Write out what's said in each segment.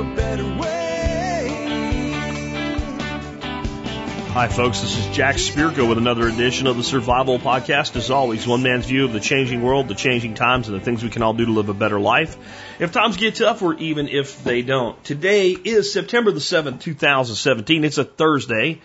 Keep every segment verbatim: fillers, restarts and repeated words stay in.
a better way. Hi, folks. This is Jack Spirko with another edition of the Survival Podcast. As always, one man's view of the changing world, the changing times, and the things we can all do to live a better life. If times get tough, or even if they don't. Today is September the seventh, two thousand seventeen. It's a Thursday.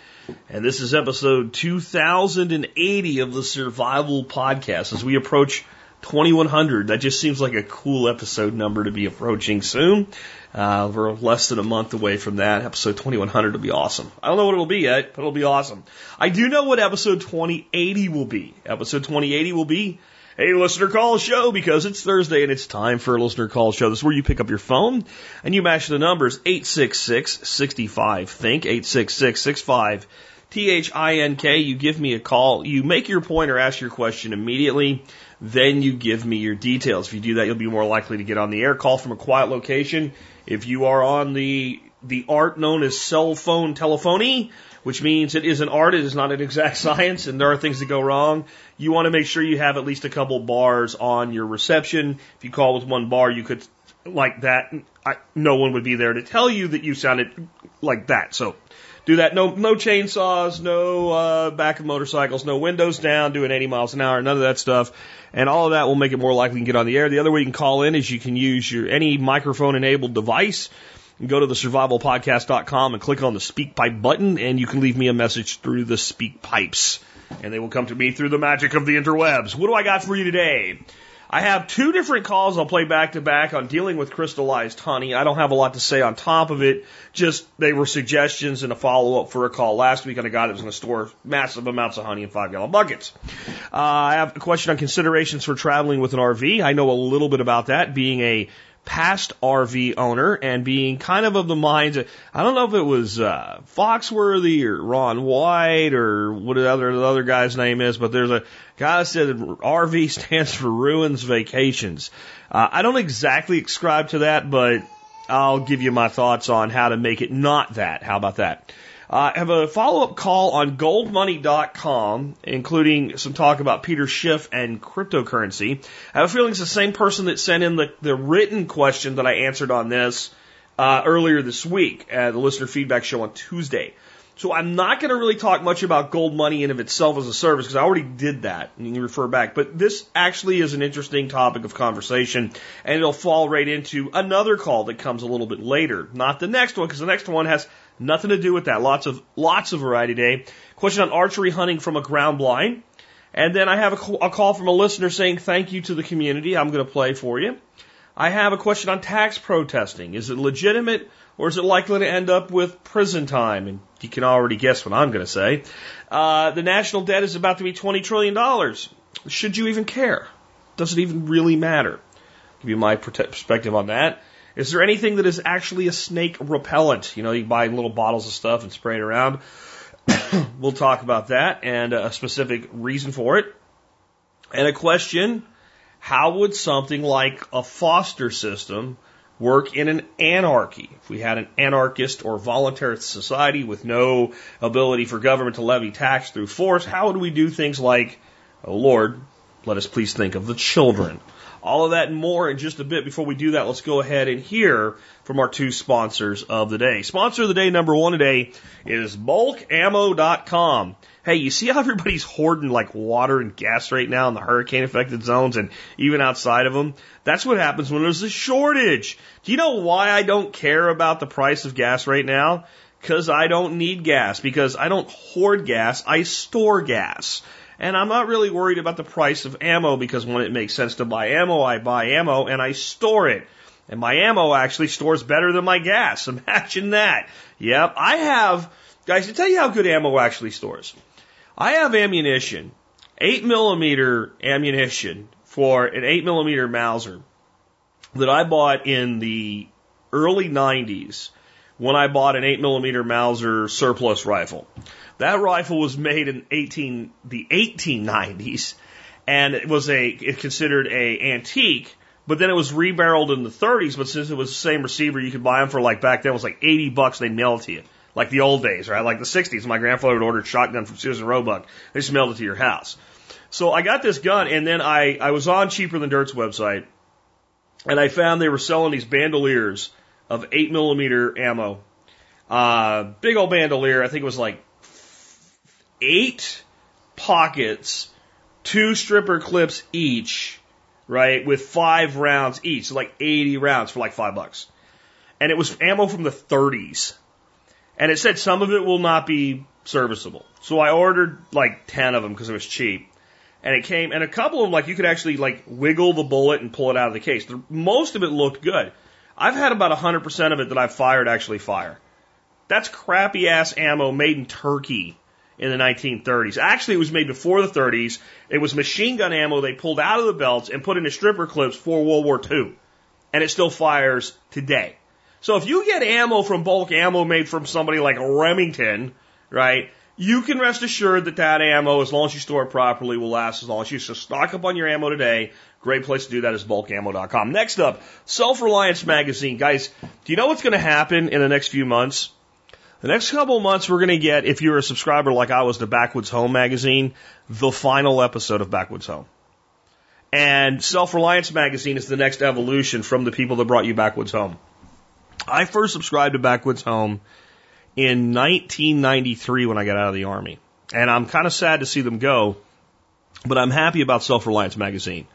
And this is episode two thousand eighty of the Survival Podcast. As we approach twenty-one hundred, that just seems like a cool episode number to be approaching soon. Uh, we're less than a month away from that. Episode twenty-one hundred will be awesome. I don't know what it'll be yet, but it'll be awesome. I do know what episode twenty eighty will be. Episode twenty eighty will be a listener call show, because it's Thursday and it's time for a listener call show. This is where you pick up your phone and you match the numbers eight six six, six five, think, eight six six, six five, T H I N K. You give me a call. You make your point or ask your question immediately. Then you give me your details. If you do that, you'll be more likely to get on the air. Call from a quiet location. If you are on the the art known as cell phone telephony, which means it is an art, it is not an exact science, and there are things that go wrong, you want to make sure you have at least a couple bars on your reception. If you call with one bar, you could, like that, I, no one would be there to tell you that you sounded like that. So do that. No, no chainsaws, no uh, back of motorcycles, no windows down, doing eighty miles an hour, none of that stuff. And all of that will make it more likely you can get on the air. The other way you can call in is you can use your any microphone-enabled device. You can go to the survival podcast dot com and click on the Speak Pipe button, and you can leave me a message through the Speak Pipes. And they will come to me through the magic of the interwebs. What do I got for you today? I have two different calls I'll play back-to-back on dealing with crystallized honey. I don't have a lot to say on top of it. Just they were suggestions and a follow-up for a call last week on a guy that was going to store massive amounts of honey in five-gallon buckets. Uh, I have a question on considerations for traveling with an R V. I know a little bit about that, being a past R V owner and being kind of of the minds of, I don't know if it was uh, Foxworthy or Ron White or what the other, the other guy's name is, but there's a guy that said R V stands for Ruins Vacations. Uh, I don't exactly ascribe to that, but I'll give you my thoughts on how to make it not that. How about that? Uh, I have a follow-up call on gold money dot com, including some talk about Peter Schiff and cryptocurrency. I have a feeling it's the same person that sent in the, the written question that I answered on this uh, earlier this week at the listener feedback show on Tuesday. So I'm not going to really talk much about gold money in and of itself as a service, because I already did that, and you can refer back. But this actually is an interesting topic of conversation, and it'll fall right into another call that comes a little bit later. Not the next one, because the next one has nothing to do with that. Lots of lots of variety day. Question on archery hunting from a ground blind. And then I have a, a call from a listener saying thank you to the community. I'm going to play for you. I have a question on tax protesting. Is it legitimate, or is it likely to end up with prison time? And you can already guess what I'm going to say. Uh, the national debt is about to be twenty trillion dollars. Should you even care? Does it even really matter? I'll give you my perspective on that. Is there anything that is actually a snake repellent? You know, you buy little bottles of stuff and spray it around. We'll talk about that and a specific reason for it. And a question, how would something like a foster system work in an anarchy? If we had an anarchist or voluntarist society with no ability for government to levy tax through force, how would we do things like, oh Lord, let us please think of the children? All of that and more in just a bit. Before we do that, let's go ahead and hear from our two sponsors of the day. Sponsor of the day number one today is bulk ammo dot com. Hey, you see how everybody's hoarding like water and gas right now in the hurricane-affected zones and even outside of them? That's what happens when there's a shortage. Do you know why I don't care about the price of gas right now? Because I don't need gas. Because I don't hoard gas. I store gas. And I'm not really worried about the price of ammo, because when it makes sense to buy ammo, I buy ammo and I store it. And my ammo actually stores better than my gas. Imagine that. Yep. I have, guys, to tell you how good ammo actually stores. I have ammunition, eight millimeter ammunition for an eight millimeter Mauser that I bought in the early nineties when I bought an eight millimeter Mauser surplus rifle. That rifle was made in eighteen the eighteen nineties, and it was a it considered a antique. But then it was rebarreled in the thirties. But since it was the same receiver, you could buy them for like back then it was like eighty bucks. They mailed it to you, like the old days, right? Like the sixties. My grandfather would order shotgun from Susan Roebuck. They just mailed it to your house. So I got this gun, and then I I was on Cheaper Than Dirt's website, and I found they were selling these bandoliers of eight millimeter ammo. Uh, big old bandolier, I think it was like eight pockets, two stripper clips each, right, with five rounds each, so like eighty rounds for like five bucks. And it was ammo from the thirties. And it said some of it will not be serviceable. So I ordered like ten of them because it was cheap. And it came, and a couple of them, like, you could actually, like, wiggle the bullet and pull it out of the case. The, most of it looked good. I've had about one hundred percent of it that I've fired actually fire. That's crappy-ass ammo made in Turkey in the nineteen thirties. Actually, it was made before the thirties. It was machine gun ammo they pulled out of the belts and put into stripper clips for World War Two. And it still fires today. So if you get ammo from bulk ammo made from somebody like Remington, right, you can rest assured that that ammo, as long as you store it properly, will last as long as you. So stock up on your ammo today. Great place to do that is bulk ammo dot com. Next up, Self Reliance Magazine. Guys, do you know what's going to happen in the next few months? The next couple of months we're going to get, if you're a subscriber like I was to Backwoods Home Magazine, the final episode of Backwoods Home. And Self Reliance Magazine is the next evolution from the people that brought you Backwoods Home. I first subscribed to Backwoods Home in nineteen ninety-three when I got out of the Army. And I'm kind of sad to see them go, but I'm happy about Self Reliance Magazine.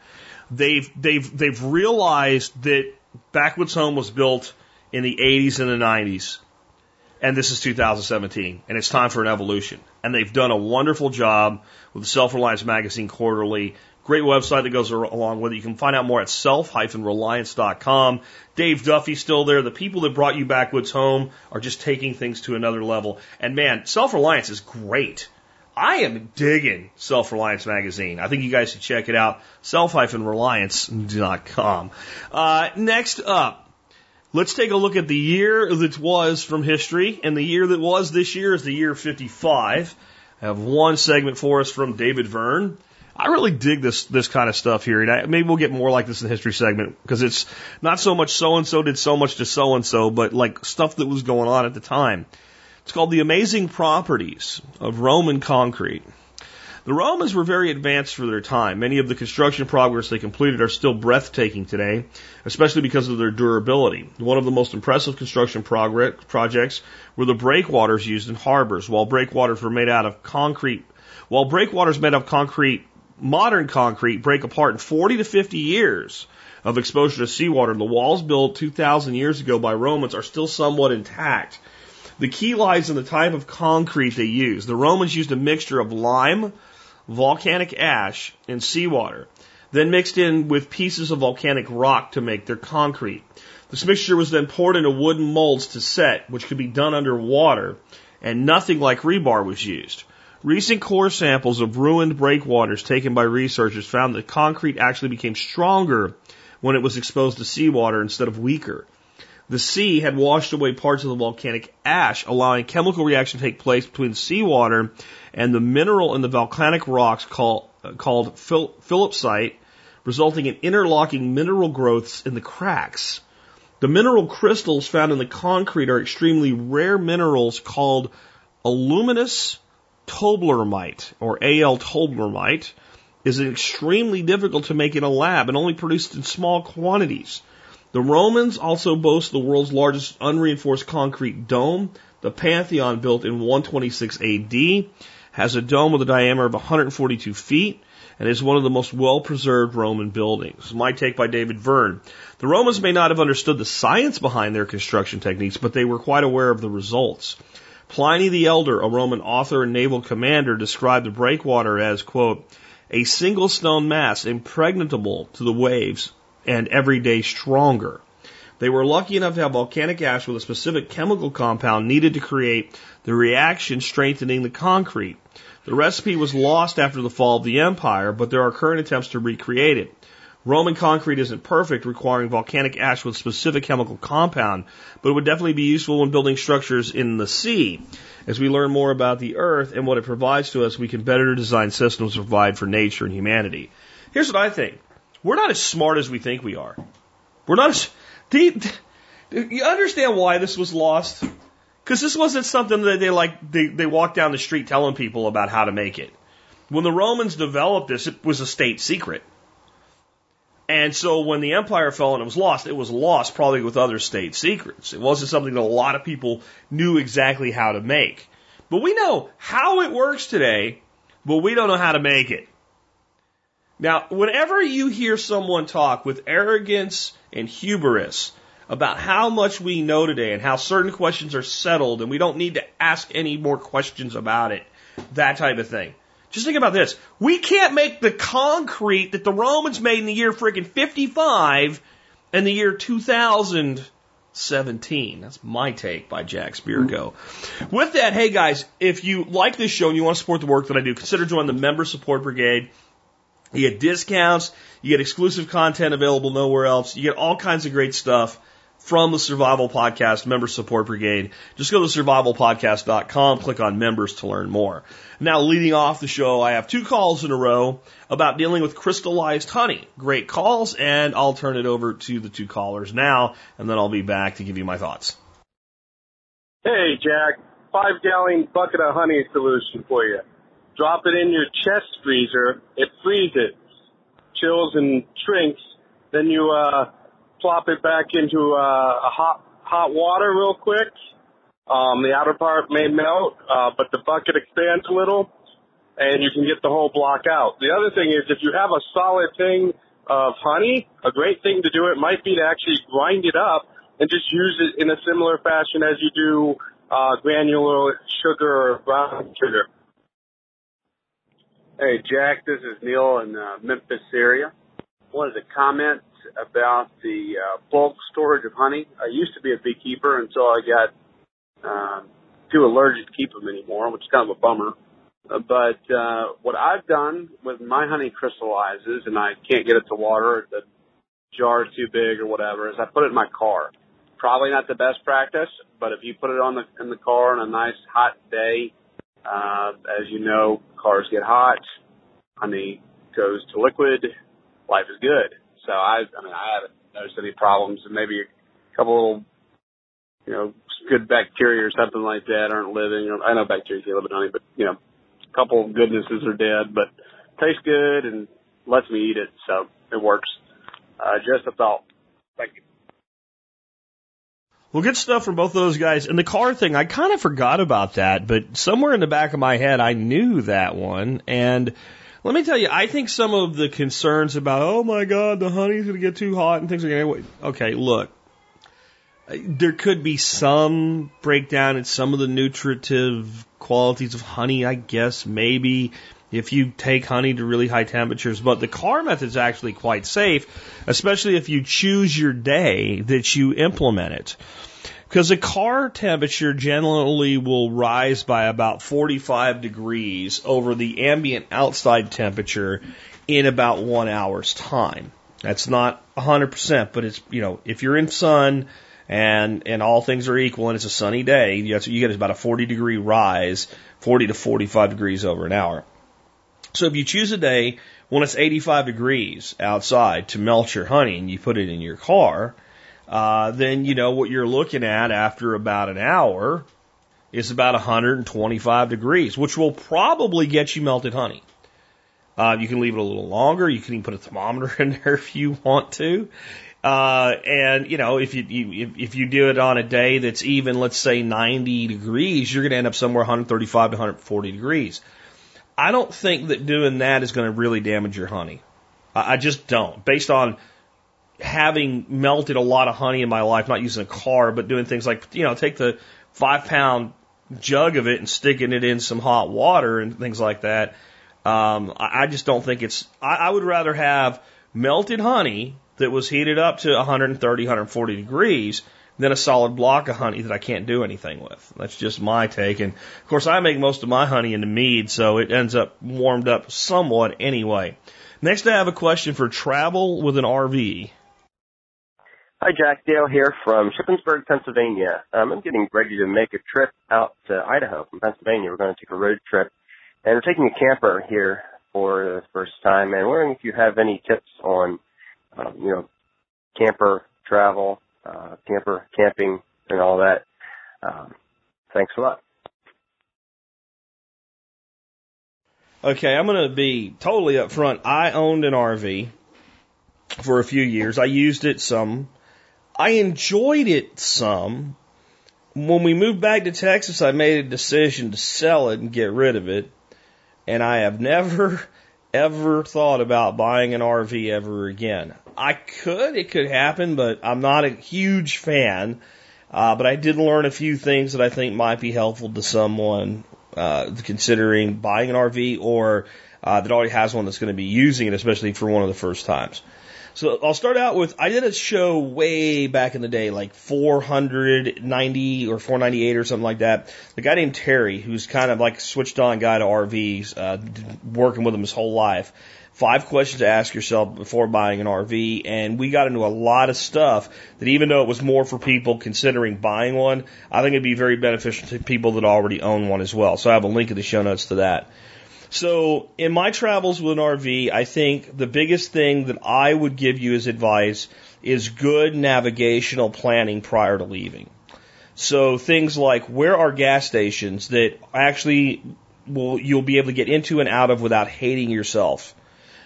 They've, they've, they've realized that Backwoods Home was built in the eighties and the nineties. And this is two thousand seventeen. And it's time for an evolution. And they've done a wonderful job with the Self Reliance Magazine quarterly. Great website that goes along with it. You can find out more at self reliance dot com. Dave Duffy's still there. The people that brought you Backwoods Home are just taking things to another level. And man, Self Reliance is great. I am digging Self Reliance Magazine. I think you guys should check it out. self reliance dot com. Uh, next up, let's take a look at the year that was from history. And the year that was this year is the year fifty-five. I have one segment for us from David Verne. I really dig this this kind of stuff here, and I, maybe we'll get more like this in the history segment, because it's not so much so-and-so did so much to so-and-so, but like stuff that was going on at the time. It's called The Amazing Properties of Roman Concrete. The Romans were very advanced for their time. Many of the construction progress they completed are still breathtaking today, especially because of their durability. One of the most impressive construction progr- projects were the breakwaters used in harbors. While breakwaters were made out of concrete, while breakwaters made out of concrete, modern concrete break apart in forty to fifty years of exposure to seawater. The walls built two thousand years ago by Romans are still somewhat intact. The key lies in the type of concrete they used. The Romans used a mixture of lime, volcanic ash, and seawater, then mixed in with pieces of volcanic rock to make their concrete. This mixture was then poured into wooden molds to set, which could be done underwater, and nothing like rebar was used. Recent core samples of ruined breakwaters taken by researchers found that concrete actually became stronger when it was exposed to seawater instead of weaker. The sea had washed away parts of the volcanic ash, allowing chemical reaction to take place between seawater and the mineral in the volcanic rocks call, uh, called phil- phillipsite, resulting in interlocking mineral growths in the cracks. The mineral crystals found in the concrete are extremely rare minerals called aluminous toblermite, or A L toblermite, is extremely difficult to make in a lab and only produced in small quantities. The Romans also boast the world's largest unreinforced concrete dome. The Pantheon, built in one twenty-six A D, has a dome with a diameter of one hundred forty-two feet and is one of the most well-preserved Roman buildings. My take by David Verne. The Romans may not have understood the science behind their construction techniques, but they were quite aware of the results. Pliny the Elder, a Roman author and naval commander, described the breakwater as, quote, a single stone mass impregnable to the waves and every day stronger. They were lucky enough to have volcanic ash with a specific chemical compound needed to create the reaction strengthening the concrete. The recipe was lost after the fall of the empire, but there are current attempts to recreate it. Roman concrete isn't perfect, requiring volcanic ash with a specific chemical compound, but it would definitely be useful when building structures in the sea. As we learn more about the earth and what it provides to us, we can better design systems to provide for nature and humanity. Here's what I think. We're not as smart as we think we are. We're not as... Do you, do you understand why this was lost? Because this wasn't something that they, like, they, they walked down the street telling people about how to make it. When the Romans developed this, it was a state secret. And so when the empire fell and it was lost, it was lost probably with other state secrets. It wasn't something that a lot of people knew exactly how to make. But we know how it works today, but we don't know how to make it. Now, whenever you hear someone talk with arrogance and hubris about how much we know today and how certain questions are settled and we don't need to ask any more questions about it, that type of thing. Just think about this. We can't make the concrete that the Romans made in the year freaking fifty-five and the year two thousand seventeen. That's my take by Jack Spirko. With that, hey guys, if you like this show and you want to support the work that I do, consider joining the Member Support Brigade. You get discounts. You get exclusive content available nowhere else. You get all kinds of great stuff from the Survival Podcast Member Support Brigade. Just go to survival podcast dot com, click on members to learn more. Now, leading off the show, I have two calls in a row about dealing with crystallized honey. Great calls, and I'll turn it over to the two callers now, and then I'll be back to give you my thoughts. Hey, Jack. Five-gallon bucket of honey solution for you. Drop it in your chest freezer. It freezes, chills, and shrinks. Then you... uh plop it back into uh, a hot hot water real quick. Um, the outer part may melt, uh, but the bucket expands a little, and you can get the whole block out. The other thing is, if you have a solid thing of honey, a great thing to do it might be to actually grind it up and just use it in a similar fashion as you do uh, granular sugar or brown sugar. Hey, Jack, this is Neil in uh, Memphis area. Wanted to comment about the uh, bulk storage of honey. I used to be a beekeeper until I got uh, too allergic to keep them anymore, which is kind of a bummer. Uh, but uh, what I've done when my honey crystallizes and I can't get it to water, the jar is too big or whatever, is I put it in my car. Probably not the best practice, but if you put it on the in the car on a nice hot day, uh, as you know, cars get hot, honey goes to liquid, life is good. So I, I mean, I haven't noticed any problems, and maybe a couple little, you know, good bacteria or something like that aren't living. I know bacteria can't live in honey, but you know, a couple of goodnesses are dead, but tastes good and lets me eat it, so it works. Uh, just a thought. Thank you. Well, good stuff from both those guys. And the car thing, I kind of forgot about that, but somewhere in the back of my head, I knew that one, and. Let me tell you, I think some of the concerns about, oh, my God, the honey's going to get too hot and things are going to... Okay, look, there could be some breakdown in some of the nutritive qualities of honey, I guess, maybe, if you take honey to really high temperatures. But the C A R method's actually quite safe, especially if you choose your day that you implement it. Because the car temperature generally will rise by about forty-five degrees over the ambient outside temperature in about one hour's time. That's not one hundred percent, but it's, you know, if you're in sun and and all things are equal and it's a sunny day, you get, you get about a forty degree rise, forty to forty-five degrees over an hour. So if you choose a day when it's eighty-five degrees outside to melt your honey and you put it in your car, Uh, then you know what you're looking at after about an hour is about one hundred twenty-five degrees, which will probably get you melted honey. Uh, you can leave it a little longer. You can even put a thermometer in there if you want to. Uh, and you know, if you, you if, if you do it on a day that's even, let's say ninety degrees, you're going to end up somewhere one thirty-five to one forty degrees. I don't think that doing that is going to really damage your honey. I, I just don't, based on having melted a lot of honey in my life, not using a car, but doing things like, you know, take the five pound jug of it and sticking it in some hot water and things like that. Um, I just don't think it's, I, I would rather have melted honey that was heated up to one thirty, one forty degrees than a solid block of honey that I can't do anything with. That's just my take. And of course, I make most of my honey into mead, so it ends up warmed up somewhat anyway. Next, I have a question for travel with an R V. Hi, Jack. Dale here from Shippensburg, Pennsylvania. Um, I'm getting ready to make a trip out to Idaho from Pennsylvania. We're going to take a road trip, and we're taking a camper here for the first time. And wondering if you have any tips on, um, you know, camper travel, uh, camper camping, and all that. Um, thanks a lot. Okay, I'm going to be totally upfront. I owned an R V. for a few years. I used it some. I enjoyed it some. When we moved back to Texas, I made a decision to sell it and get rid of it. And I have never, ever thought about buying an R V ever again. I could. It could happen, but I'm not a huge fan. Uh, but I did learn a few things that I think might be helpful to someone uh, considering buying an R V or uh, that already has one that's going to be using it, especially for one of the first times. So I'll start out with, I did a show way back in the day, like four ninety or four ninety-eight or something like that. The guy named Terry, who's kind of like a switched-on guy to R Vs, uh, working with them his whole life. Five questions to ask yourself before buying an R V. And we got into a lot of stuff that even though it was more for people considering buying one, I think it'd be very beneficial to people that already own one as well. So I have a link in the show notes to that. So in my travels with an R V, I think the biggest thing that I would give you as advice is good navigational planning prior to leaving. So things like where are gas stations that actually will, you'll be able to get into and out of without hating yourself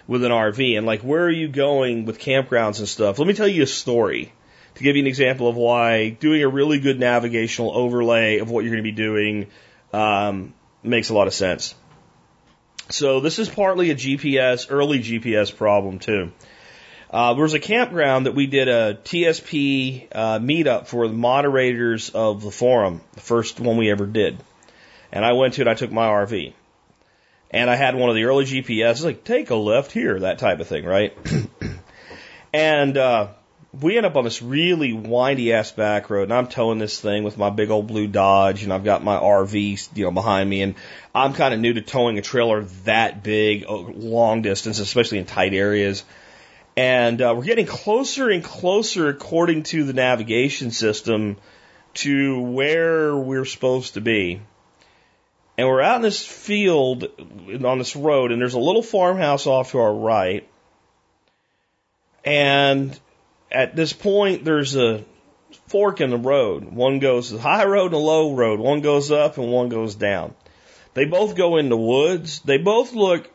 with an R V, and like where are you going with campgrounds and stuff. Let me tell you a story to give you an example of why doing a really good navigational overlay of what you're going to be doing um, makes a lot of sense. So this is partly a G P S, early G P S problem too. Uh, there was a campground that we did a T S P uh, meetup for the moderators of the forum, the first one we ever did. And I went to it, I took my R V. And I had one of the early G P Ss, like, take a left here, that type of thing, right? and uh, we end up on this really windy-ass back road, and I'm towing this thing with my big old blue Dodge, and I've got my R V, you know, behind me, and I'm kind of new to towing a trailer that big, long distance, especially in tight areas. And uh, we're getting closer and closer, according to the navigation system, to where we're supposed to be. And we're out in this field on this road, and there's a little farmhouse off to our right. And at this point, there's a fork in the road. One goes the high road and the low road. One goes up and one goes down. They both go in the woods. They both look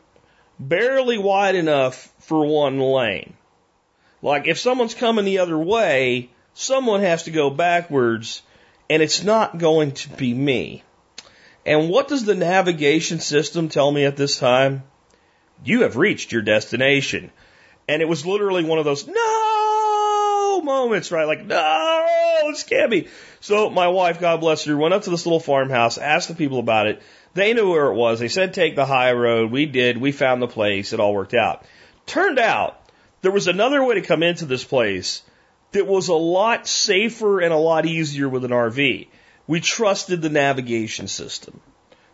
barely wide enough for one lane. Like if someone's coming the other way, someone has to go backwards, and it's not going to be me. And what does the navigation system tell me at this time? You have reached your destination. And it was literally one of those no moments, right? Like, no, this can't be. So my wife, God bless her, went up to this little farmhouse, asked the people about it. They knew where it was. They said, take the high road. We did. We found the place. It all worked out. Turned out there was another way to come into this place that was a lot safer and a lot easier with an R V. We trusted the navigation system.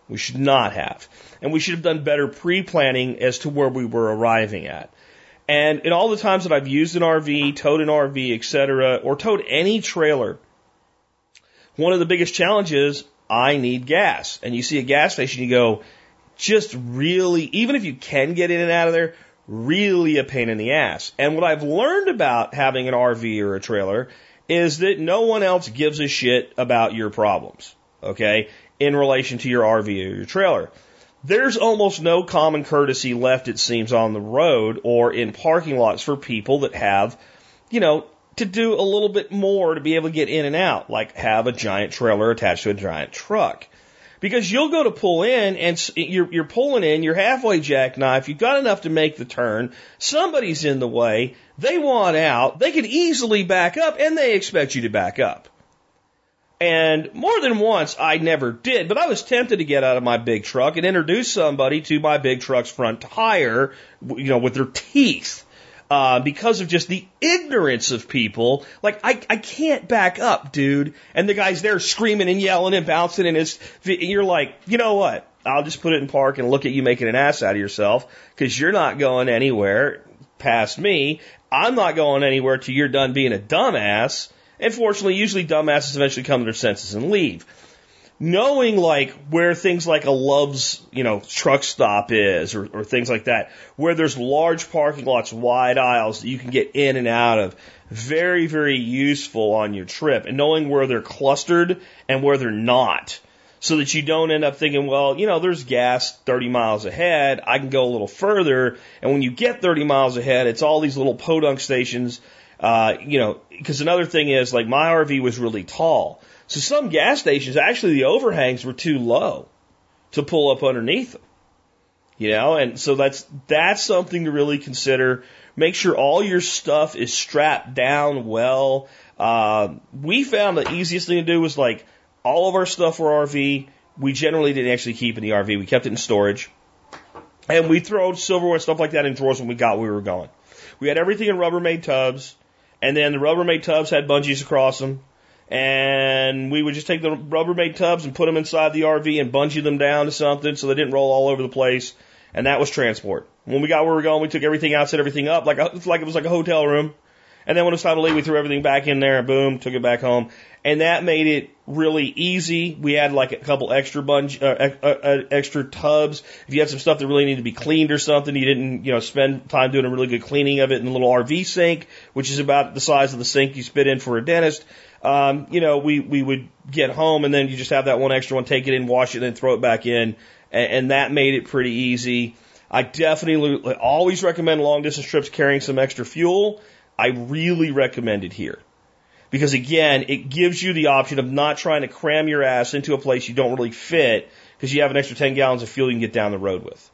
We should not have. And we should have done better pre-planning as to where we were arriving at. And in all the times that I've used an R V, towed an R V, et cetera, or towed any trailer, one of the biggest challenges I need gas. And you see a gas station, you go, just really, even if you can get in and out of there, really a pain in the ass. And what I've learned about having an R V or a trailer is that no one else gives a shit about your problems, okay, in relation to your R V or your trailer. There's almost no common courtesy left, it seems, on the road or in parking lots for people that have, you know, to do a little bit more to be able to get in and out, like have a giant trailer attached to a giant truck. Because you'll go to pull in, and you're, you're pulling in, you're halfway jackknife, you've got enough to make the turn, somebody's in the way, they want out, they can easily back up, and they expect you to back up. And more than once, I never did, but I was tempted to get out of my big truck and introduce somebody to my big truck's front tire, you know, with their teeth. Uh, because of just the ignorance of people, like, I, I can't back up, dude. And the guy's there screaming and yelling and bouncing, and it's, and you're like, you know what? I'll just put it in park and look at you making an ass out of yourself, because you're not going anywhere past me. I'm not going anywhere till you're done being a dumbass. And fortunately, usually dumbasses eventually come to their senses and leave. Knowing like where things like a Love's, you know, truck stop is or, or things like that, where there's large parking lots, wide aisles that you can get in and out of, very, very useful on your trip. And knowing where they're clustered and where they're not. so that you don't end up thinking, well, you know, there's gas thirty miles ahead. I can go a little further. And when you get thirty miles ahead, it's all these little podunk stations, uh, you know, because another thing is, like, my R V was really tall. So some gas stations, actually the overhangs were too low to pull up underneath them, you know. And so that's that's something to really consider. Make sure all your stuff is strapped down well. Uh, we found the easiest thing to do was, like, all of our stuff for R V, we generally didn't actually keep in the R V. We kept it in storage. And we throw silverware and stuff like that in drawers when we got where we were going. We had everything in Rubbermaid tubs, and then the Rubbermaid tubs had bungees across them. And we would just take the Rubbermaid tubs and put them inside the R V and bungee them down to something so they didn't roll all over the place. And that was transport. When we got where we were going, we took everything out, set everything up like a, like it was like a hotel room. And then when it was time to leave, we threw everything back in there, and boom, took it back home. And that made it really easy. We had like a couple extra bunge, uh, uh, uh, extra tubs. If you had some stuff that really needed to be cleaned or something, you didn't, you know, spend time doing a really good cleaning of it in the little R V sink, which is about the size of the sink you spit in for a dentist. Um, you know, we, we would get home and then you just have that one extra one, take it in, wash it, and then throw it back in. And, and that made it pretty easy. I definitely always recommend long distance trips carrying some extra fuel. I really recommend it here because, again, it gives you the option of not trying to cram your ass into a place you don't really fit because you have an extra ten gallons of fuel you can get down the road with.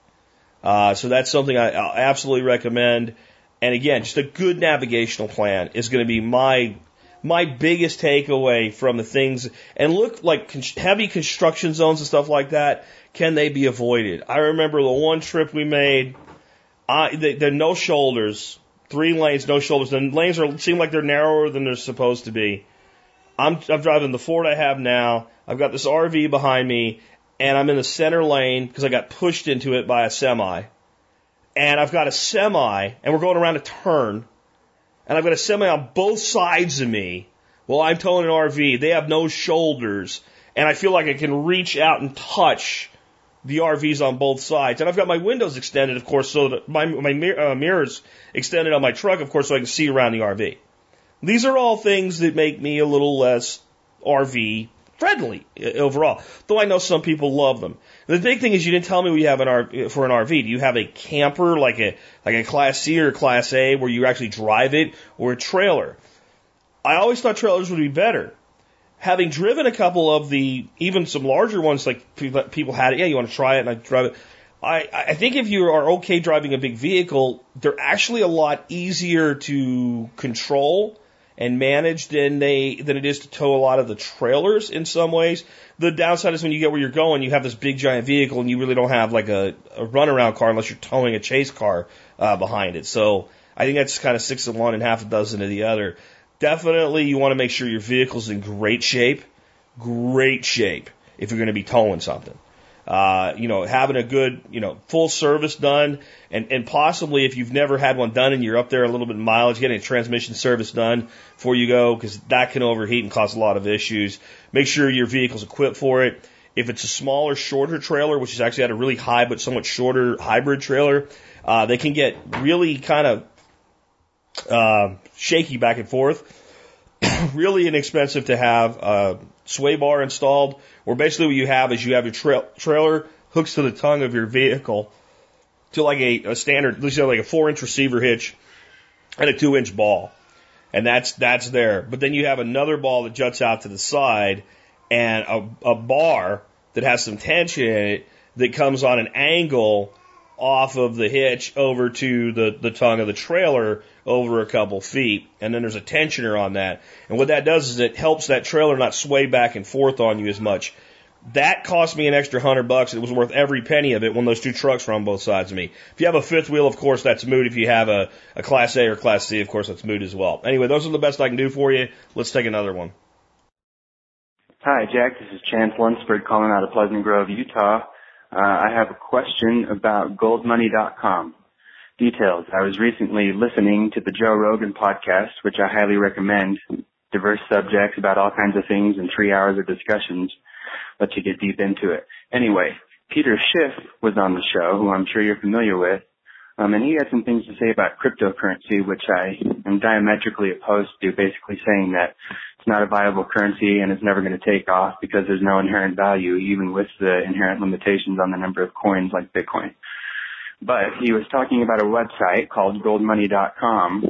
Uh, so that's something I, I absolutely recommend. And, again, just a good navigational plan is going to be my my biggest takeaway from the things. And look, like con- heavy construction zones and stuff like that, can they be avoided? I remember the one trip we made, I, the, the no shoulders. Three lanes, no shoulders. The lanes are, seem like they're narrower than they're supposed to be. I'm, I'm driving the Ford I have now. I've got this R V behind me, and I'm in the center lane because I got pushed into it by a semi. And I've got a semi, and we're going around a turn, and I've got a semi on both sides of me. Well, I'm towing an R V. They have no shoulders, and I feel like I can reach out and touch the R V's on both sides. And I've got my windows extended, of course, so that my, my mir- uh, mirrors extended on my truck, of course, so I can see around the R V. These are all things that make me a little less R V friendly overall, though I know some people love them. The big thing is you didn't tell me we have an R V, for an R V. Do you have a camper, like a, like a Class C or Class A, where you actually drive it, or a trailer? I always thought trailers would be better. Having driven a couple of the, even some larger ones, like people had it, yeah, you want to try it, and I drive it. I, I think if you are okay driving a big vehicle, they're actually a lot easier to control and manage than they than it is to tow a lot of the trailers in some ways. The downside is when you get where you're going, you have this big giant vehicle, and you really don't have like a, a runaround car unless you're towing a chase car uh, behind it. So I think that's kind of six of one and half a dozen of the other. Definitely you want to make sure your vehicle's in great shape, great shape, if you're going to be towing something. Uh, you know, having a good, you know, full service done, and, and possibly if you've never had one done and you're up there a little bit of mileage, getting a transmission service done before you go, because that can overheat and cause a lot of issues. Make sure your vehicle's equipped for it. If it's a smaller, shorter trailer, which is actually at a really high but somewhat shorter hybrid trailer, uh, they can get really kind of Uh, shaky back and forth. Really inexpensive to have a sway bar installed, where basically what you have is you have your tra- trailer hooks to the tongue of your vehicle to like a, a standard, at least like a four inch receiver hitch and a two inch ball. And that's, that's there. But then you have another ball that juts out to the side and a, a bar that has some tension in it that comes on an angle off of the hitch over to the, the tongue of the trailer over a couple feet, and then there's a tensioner on that. And what that does is it helps that trailer not sway back and forth on you as much. That cost me an extra hundred bucks. It was worth every penny of it when those two trucks were on both sides of me. If you have a fifth wheel, of course, that's moot. If you have a, a Class A or Class C, of course, that's moot as well. Anyway, those are the best I can do for you. Let's take another one. Hi, Jack. This is Chance Lunsford calling out of Pleasant Grove, Utah. Uh, I have a question about gold money dot com. Details. I was recently listening to the Joe Rogan podcast, which I highly recommend. Diverse subjects about all kinds of things and three hours of discussions, but you get deep into it. Anyway, Peter Schiff was on the show, who I'm sure you're familiar with, um, and he had some things to say about cryptocurrency, which I I'm diametrically opposed to, basically saying that it's not a viable currency and it's never going to take off because there's no inherent value, even with the inherent limitations on the number of coins like Bitcoin. But he was talking about a website called gold money dot com,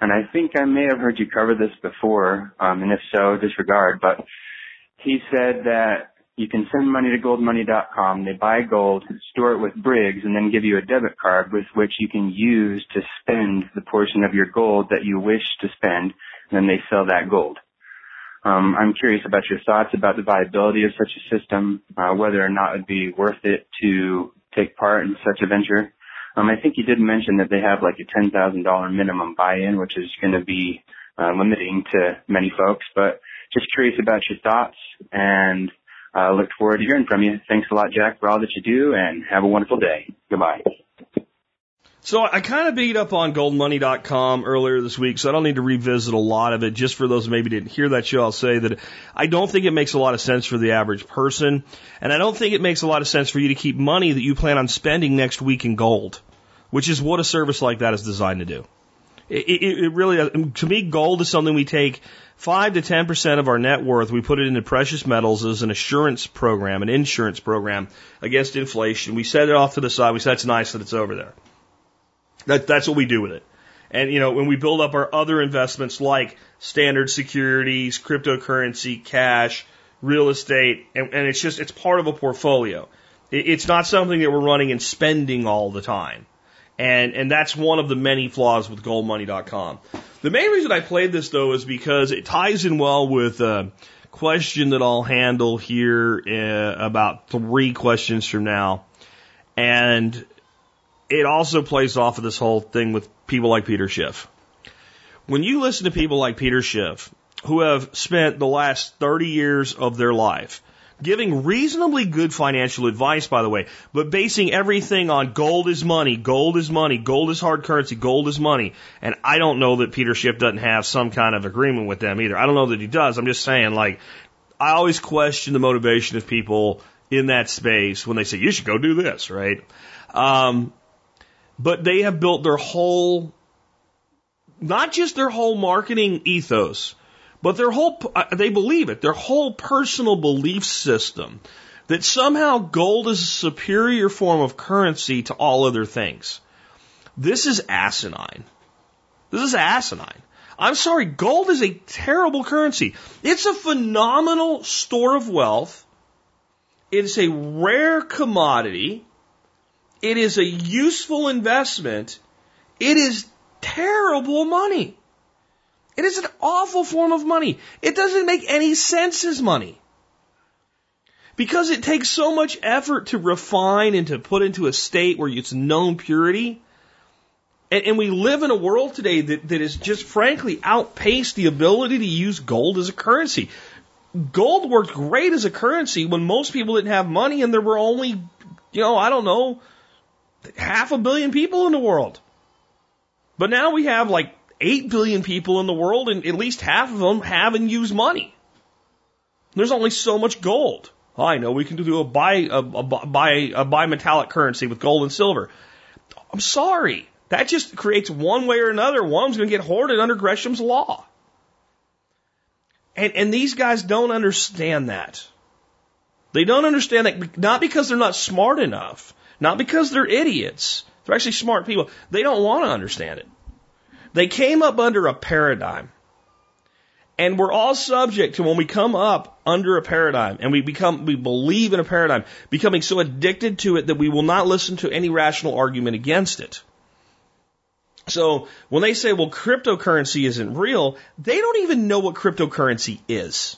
and I think I may have heard you cover this before, um, and if so, disregard, but he said that you can send money to gold money dot com. They buy gold, store it with Briggs, and then give you a debit card with which you can use to spend the portion of your gold that you wish to spend, and then they sell that gold. Um, I'm curious about your thoughts about the viability of such a system, uh, whether or not it would be worth it to take part in such a venture. Um, I think you did mention that they have like a ten thousand dollars minimum buy-in, which is going to be uh, limiting to many folks, but just curious about your thoughts, and I uh, look forward to hearing from you. Thanks a lot, Jack, for all that you do, and have a wonderful day. Goodbye. So I kind of beat up on gold money dot com earlier this week, so I don't need to revisit a lot of it. Just for those who maybe didn't hear that show, I'll say that I don't think it makes a lot of sense for the average person, and I don't think it makes a lot of sense for you to keep money that you plan on spending next week in gold, which is what a service like that is designed to do. It, it, it really, to me, gold is something we take five to ten percent of our net worth, we put it into precious metals as an assurance program, an insurance program against inflation. We set it off to the side. We say, that's nice that it's over there. That, that's what we do with it. And, you know, when we build up our other investments like standard securities, cryptocurrency, cash, real estate, and, and it's just, it's part of a portfolio. It, it's not something that we're running and spending all the time. And, and that's one of the many flaws with gold money dot com. The main reason I played this, though, is because it ties in well with a question that I'll handle here in about three questions from now. And it also plays off of this whole thing with people like Peter Schiff. When you listen to people like Peter Schiff, who have spent the last thirty years of their life giving reasonably good financial advice, by the way, but basing everything on gold is money, gold is money, gold is hard currency, gold is money. And I don't know that Peter Schiff doesn't have some kind of agreement with them either. I don't know that he does. I'm just saying, like, I always question the motivation of people in that space when they say, you should go do this, right? Um, but they have built their whole, not just their whole marketing ethos, but their whole, they believe it, their whole personal belief system that somehow gold is a superior form of currency to all other things. This is asinine. This is asinine. I'm sorry, gold is a terrible currency. It's a phenomenal store of wealth. It's a rare commodity. It is a useful investment. It is terrible money. It is an awful form of money. It doesn't make any sense as money. Because it takes so much effort to refine and to put into a state where it's known purity. And, and we live in a world today that, that is just frankly outpaced the ability to use gold as a currency. Gold worked great as a currency when most people didn't have money and there were only, you know, I don't know, half a billion people in the world. But now we have like eight billion people in the world, and at least half of them haven't used money. There's only so much gold. I know we can do a buy a, a buy a bimetallic currency with gold and silver. I'm sorry, that just creates one way or another. One's going to get hoarded under Gresham's law, and and these guys don't understand that. They don't understand that, not because they're not smart enough, not because they're idiots. They're actually smart people. They don't want to understand it. They came up under a paradigm, and we're all subject to when we come up under a paradigm and we become, we believe in a paradigm, becoming so addicted to it that we will not listen to any rational argument against it. So when they say, well, cryptocurrency isn't real, they don't even know what cryptocurrency is.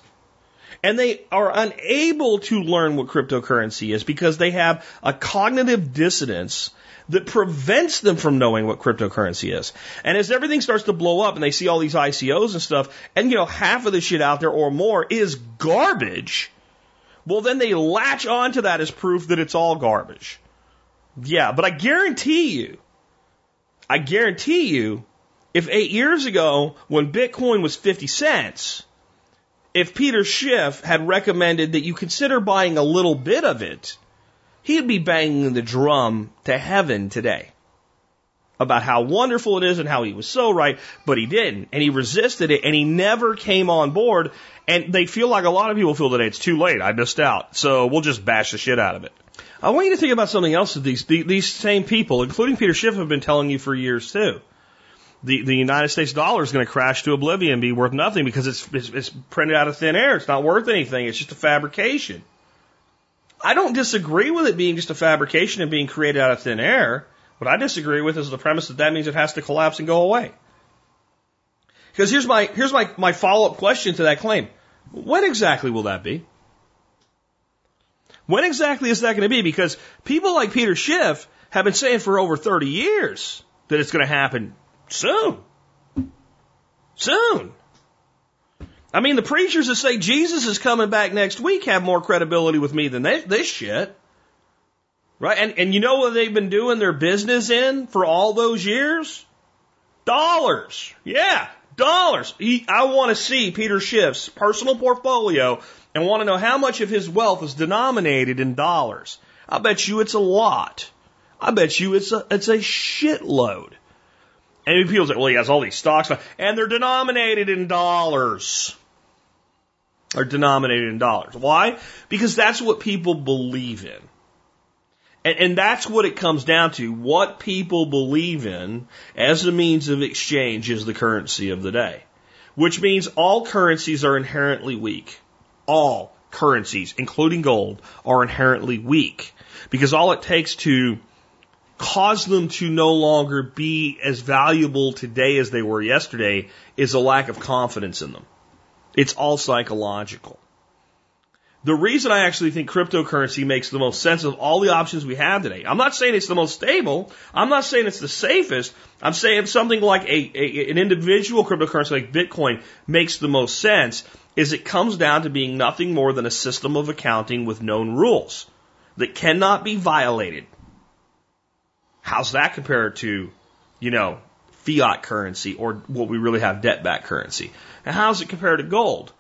And they are unable to learn what cryptocurrency is because they have a cognitive dissonance that prevents them from knowing what cryptocurrency is. And as everything starts to blow up and they see all these I C Os and stuff, and, you know, half of the shit out there or more is garbage, well, then they latch onto that as proof that it's all garbage. Yeah, but I guarantee you, I guarantee you, if eight years ago, when Bitcoin was fifty cents, if Peter Schiff had recommended that you consider buying a little bit of it, he'd be banging the drum to heaven today. about how wonderful it is and how he was so right, but he didn't. And he resisted it, and he never came on board. And they feel like a lot of people feel today, it's too late, I missed out, so we'll just bash the shit out of it. I want you to think about something else that these, these same people, including Peter Schiff, have been telling you for years, too. The, the United States dollar is going to crash to oblivion and be worth nothing because it's, it's, it's printed out of thin air. It's not worth anything. It's just a fabrication. I don't disagree with it being just a fabrication and being created out of thin air. What I disagree with is the premise that that means it has to collapse and go away. Because here's my here's my, my follow-up question to that claim. When exactly will that be? When exactly is that going to be? Because people like Peter Schiff have been saying for over thirty years that it's going to happen soon. Soon. I mean, the preachers that say Jesus is coming back next week have more credibility with me than they, this shit. Right? And, and you know what they've been doing their business in for all those years? Dollars. Yeah, dollars. He, I want to see Peter Schiff's personal portfolio and want to know how much of his wealth is denominated in dollars. I bet you it's a lot. I bet you it's a, it's a shitload. And people say, well, he has all these stocks, and they're denominated in dollars. They're denominated in dollars. Why? Because that's what people believe in. And, and that's what it comes down to. What people believe in as a means of exchange is the currency of the day, which means all currencies are inherently weak. All currencies, including gold, are inherently weak because all it takes to cause them to no longer be as valuable today as they were yesterday is a lack of confidence in them. It's all psychological. The reason I actually think cryptocurrency makes the most sense of all the options we have today, I'm not saying it's the most stable, I'm not saying it's the safest, I'm saying something like a, a an individual cryptocurrency like Bitcoin makes the most sense is it comes down to being nothing more than a system of accounting with known rules that cannot be violated. How's that compared to, you know, fiat currency or what we really have, debt-backed currency? And how's it compared to gold?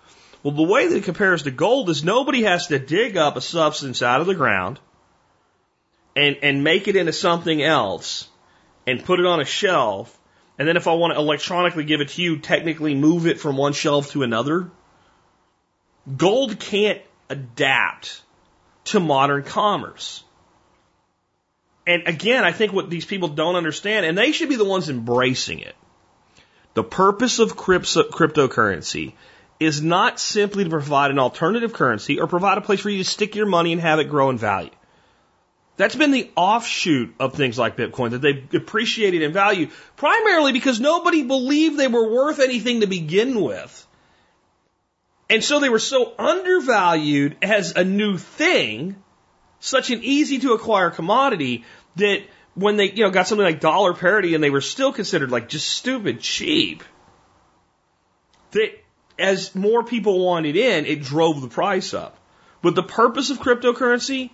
Well, the way that it compares to gold is nobody has to dig up a substance out of the ground and, and make it into something else and put it on a shelf. And then if I want to electronically give it to you, technically move it from one shelf to another. Gold can't adapt to modern commerce. And again, I think what these people don't understand, and they should be the ones embracing it. The purpose of crypto, cryptocurrency is not simply to provide an alternative currency or provide a place for you to stick your money and have it grow in value. That's been the offshoot of things like Bitcoin, that they've appreciated in value, primarily because nobody believed they were worth anything to begin with. And so they were so undervalued as a new thing, such an easy to acquire commodity, that when they, you know, got something like dollar parity and they were still considered like just stupid cheap, that as more people wanted in, it drove the price up. But the purpose of cryptocurrency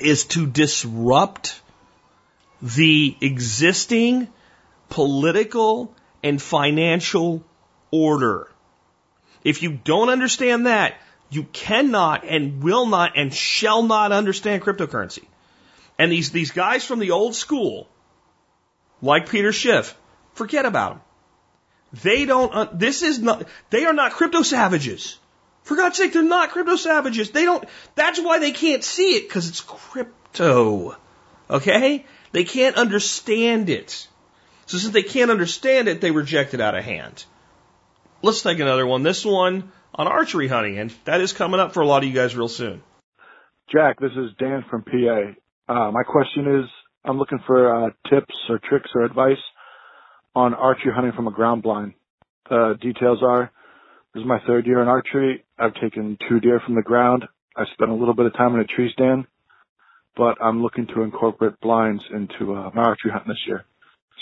is to disrupt the existing political and financial order. If you don't understand that, you cannot and will not and shall not understand cryptocurrency. And these, these guys from the old school, like Peter Schiff, forget about them. They don't, uh, this is not, they are not crypto savages. For God's sake, they're not crypto savages. They don't, that's why they can't see it, because it's crypto. Okay? They can't understand it. So since they can't understand it, they reject it out of hand. Let's take another one. This one on archery hunting, and that is coming up for a lot of you guys real soon. Jack, this is Dan from P A. Uh, my question is, I'm looking for uh, tips or tricks or advice on archery hunting from a ground blind. The uh, details are, this is my third year in archery. I've taken two deer from the ground. I've spent a little bit of time in a tree stand, but I'm looking to incorporate blinds into uh, my archery hunt this year.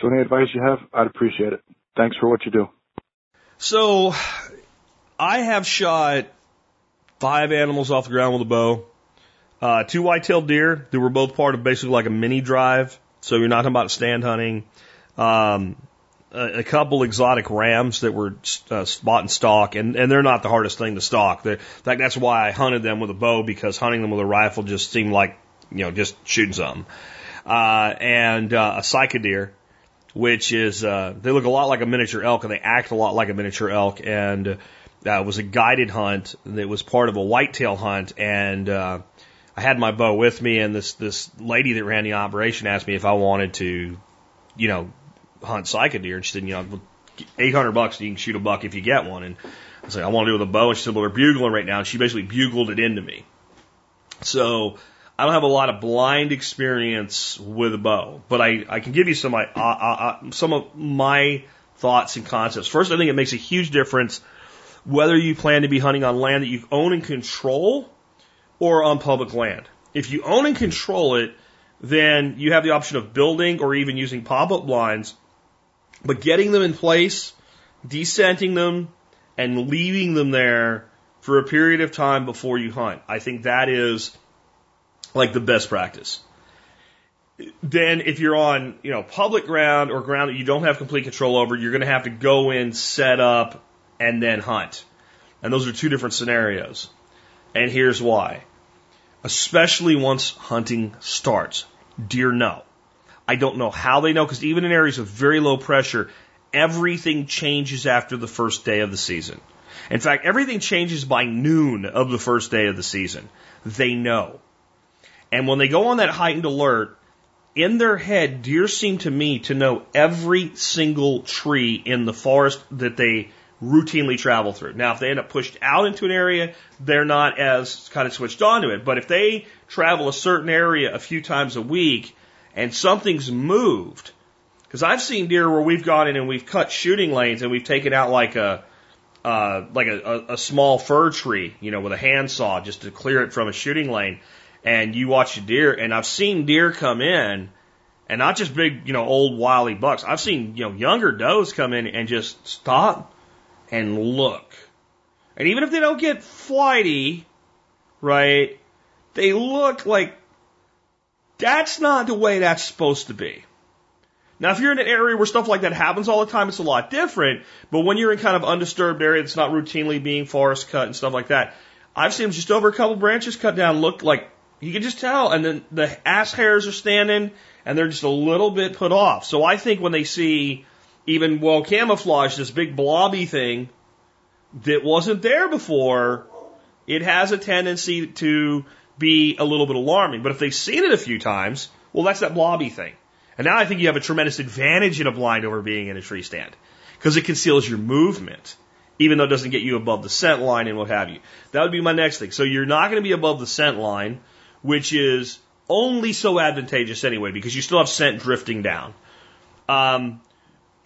So any advice you have, I'd appreciate it. Thanks for what you do. So I have shot five animals off the ground with a bow, uh, two white-tailed deer that were both part of basically like a mini drive. So you're not talking about stand hunting. Um, a couple exotic rams that were uh, spot and stalk, and, and they're not the hardest thing to stalk. They're, in fact, that's why I hunted them with a bow, because hunting them with a rifle just seemed like, you know, just shooting something. Uh, and uh, a cyca deer. which is, uh, they look a lot like a miniature elk and they act a lot like a miniature elk. And uh, it was a guided hunt that was part of a whitetail hunt. And uh, I had my bow with me, and this, this lady that ran the operation asked me if I wanted to, you know, hunt cycad deer. And she said, you know, eight hundred bucks, you can shoot a buck if you get one. And I was like, I want to do it with a bow. And she said, well, they're bugling right now. And she basically bugled it into me. So I don't have a lot of blind experience with a bow, but I, I can give you some, I, I, I, some of my thoughts and concepts. First, I think it makes a huge difference whether you plan to be hunting on land that you own and control or on public land. If you own and control it, then you have the option of building or even using pop-up blinds, but getting them in place, descenting them, and leaving them there for a period of time before you hunt. I think that is like the best practice. Then if you're on, you know, public ground or ground that you don't have complete control over, you're going to have to go in, set up, and then hunt. And those are two different scenarios. And here's why. Especially once hunting starts. Deer know. I don't know how they know, because even in areas of very low pressure, everything changes after the first day of the season. In fact, everything changes by noon of the first day of the season. They know. And when they go on that heightened alert, in their head, deer seem to me to know every single tree in the forest that they routinely travel through. Now, if they end up pushed out into an area, they're not as kind of switched on to it. But if they travel a certain area a few times a week and something's moved, because I've seen deer where we've gone in and we've cut shooting lanes and we've taken out like a uh, like a, a, a small fir tree, you know, with a handsaw just to clear it from a shooting lane. And you watch a deer, and I've seen deer come in, and not just big, you know, old wily bucks. I've seen, you know, younger does come in and just stop and look. And even if they don't get flighty, right, they look like that's not the way that's supposed to be. Now, if you're in an area where stuff like that happens all the time, it's a lot different. But when you're in kind of undisturbed area that's not routinely being forest cut and stuff like that, I've seen them just over a couple branches cut down look like, you can just tell. And then the ass hairs are standing, and they're just a little bit put off. So I think when they see even well camouflaged, this big blobby thing that wasn't there before, it has a tendency to be a little bit alarming. But if they've seen it a few times, well, that's that blobby thing. And now I think you have a tremendous advantage in a blind over being in a tree stand, because it conceals your movement, even though it doesn't get you above the scent line and what have you. That would be my next thing. So you're not going to be above the scent line, which is only so advantageous anyway, because you still have scent drifting down. Um,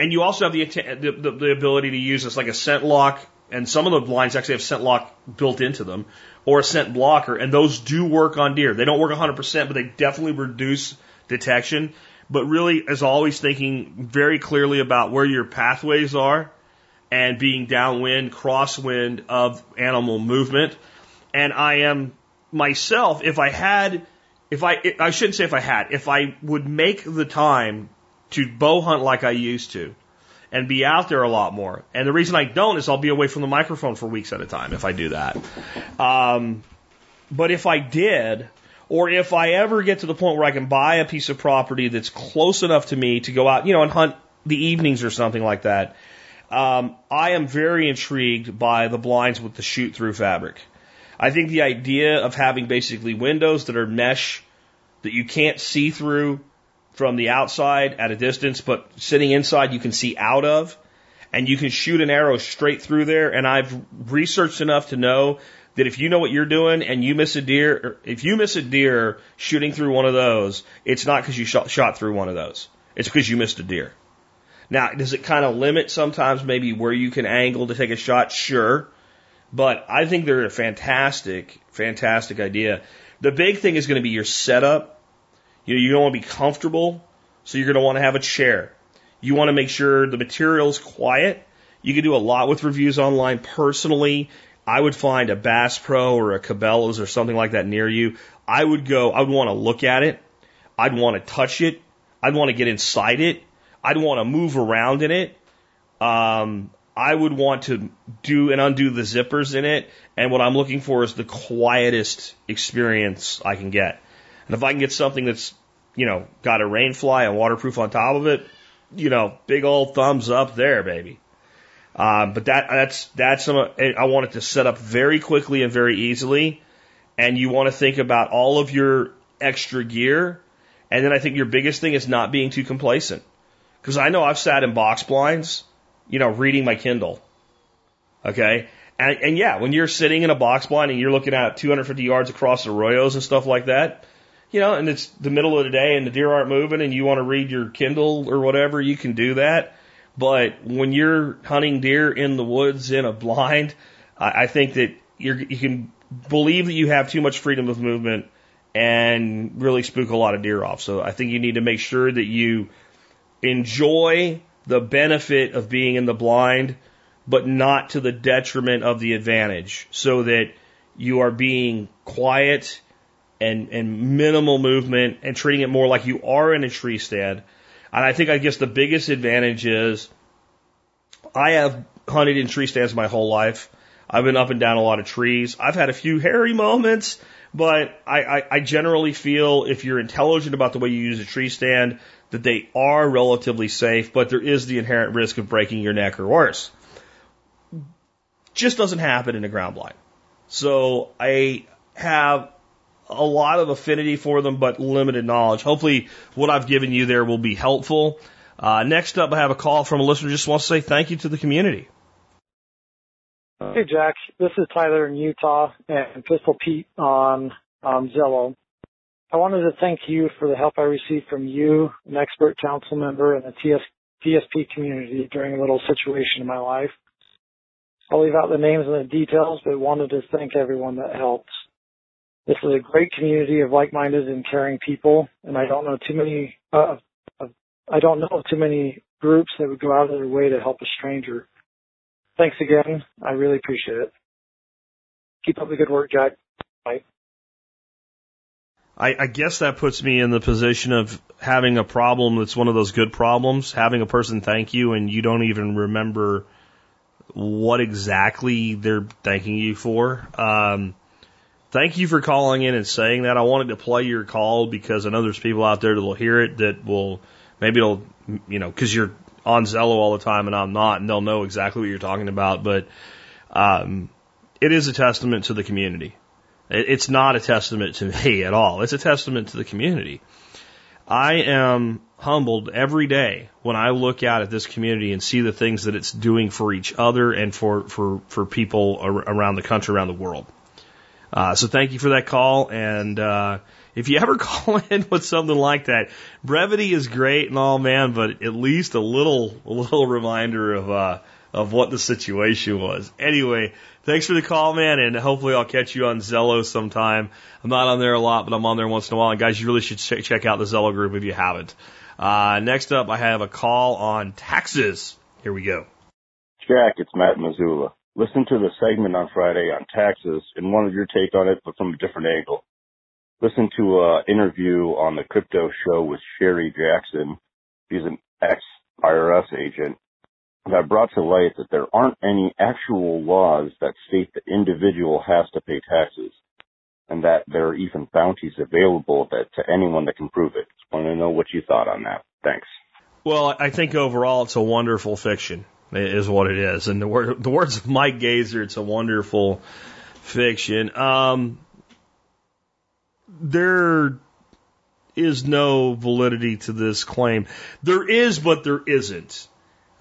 and you also have the, the the ability to use this like a scent lock, and some of the blinds actually have scent lock built into them, or a scent blocker, and those do work on deer. They don't work one hundred percent, but they definitely reduce detection. But really, as always, thinking very clearly about where your pathways are, and being downwind, crosswind of animal movement. And I am myself, if I had, if I, I shouldn't say if I had, if I would make the time to bow hunt like I used to and be out there a lot more. And the reason I don't is I'll be away from the microphone for weeks at a time if I do that. Um, but if I did, or if I ever get to the point where I can buy a piece of property that's close enough to me to go out, you know, and hunt the evenings or something like that, Um, I am very intrigued by the blinds with the shoot-through fabric. I think the idea of having basically windows that are mesh that you can't see through from the outside at a distance, but sitting inside you can see out of, and you can shoot an arrow straight through there. And I've researched enough to know that if you know what you're doing and you miss a deer, if you miss a deer shooting through one of those, it's not because you shot, shot through one of those. It's because you missed a deer. Now, does it kind of limit sometimes maybe where you can angle to take a shot? Sure. But I think they're a fantastic, fantastic idea. The big thing is going to be your setup. You know, you don't want to be comfortable, so you're going to want to have a chair. You want to make sure the material's quiet. You can do a lot with reviews online. Personally, I would find a Bass Pro or a Cabela's or something like that near you. I would go, I would want to look at it. I'd want to touch it. I'd want to get inside it. I'd want to move around in it. Um, I would want to do and undo the zippers in it. And what I'm looking for is the quietest experience I can get. And if I can get something that's, you know, got a rain fly and waterproof on top of it, you know, big old thumbs up there, baby. Um, but that that's that's some, I want it to set up very quickly and very easily. And you want to think about all of your extra gear. And then I think your biggest thing is not being too complacent. Because I know I've sat in box blinds, you know, reading my Kindle. Okay? And, and yeah, when you're sitting in a box blind and you're looking out two hundred fifty yards across arroyos and stuff like that, you know, and it's the middle of the day and the deer aren't moving and you want to read your Kindle or whatever, you can do that. But when you're hunting deer in the woods in a blind, I, I think that you're, you can believe that you have too much freedom of movement and really spook a lot of deer off. So I think you need to make sure that you enjoy the benefit of being in the blind, but not to the detriment of the advantage, so that you are being quiet and, and minimal movement and treating it more like you are in a tree stand. And I think I guess the biggest advantage is I have hunted in tree stands my whole life. I've been up and down a lot of trees. I've had a few hairy moments, but I, I, I generally feel if you're intelligent about the way you use a tree stand, that they are relatively safe, but there is the inherent risk of breaking your neck or worse. Just doesn't happen in a ground blind. So I have a lot of affinity for them, but limited knowledge. Hopefully what I've given you there will be helpful. Uh, next up, I have a call from a listener who just wants to say thank you to the community. Hey, Jack. This is Tyler in Utah and Pistol Pete on um, Zillow. I wanted to thank you for the help I received from you, an expert council member in the T S P community during a little situation in my life. I'll leave out the names and the details, but wanted to thank everyone that helped. This is a great community of like-minded and caring people, and I don't know too many. Uh, I don't know too many groups that would go out of their way to help a stranger. Thanks again. I really appreciate it. Keep up the good work, Jack. Bye. I, I guess that puts me in the position of having a problem that's one of those good problems, having a person thank you, and you don't even remember what exactly they're thanking you for. Um, Thank you for calling in and saying that. I wanted to play your call because I know there's people out there that will hear it that will, maybe it'll, you know, because you're on Zello all the time and I'm not, and they'll know exactly what you're talking about. But um, it is a testament to the community. It's not a testament to me at all. It's a testament to the community. I am humbled every day when I look out at this community and see the things that it's doing for each other and for, for, for people around the country, around the world. Uh, so thank you for that call, and uh, if you ever call in with something like that, brevity is great and all, man, but at least a little, a little reminder of uh, of what the situation was. Anyway, thanks for the call, man, and hopefully I'll catch you on Zello sometime. I'm not on there a lot, but I'm on there once in a while, and guys, you really should ch- check out the Zello group if you haven't. Uh, next up, I have a call on taxes. Here we go. Jack, it's Matt Missoula. Listen to the segment on Friday on taxes and wanted your take on it, but from a different angle. Listen to an interview on the crypto show with Sherry Jackson. She's an ex-I R S agent that brought to light that there aren't any actual laws that state the individual has to pay taxes and that there are even bounties available that to anyone that can prove it. Just want to know what you thought on that. Thanks. Well, I think overall it's a wonderful fiction. Is what it is, and the, word, the words of Mike Gazer, it's a wonderful fiction. Um, there is no validity to this claim. There is, but there isn't.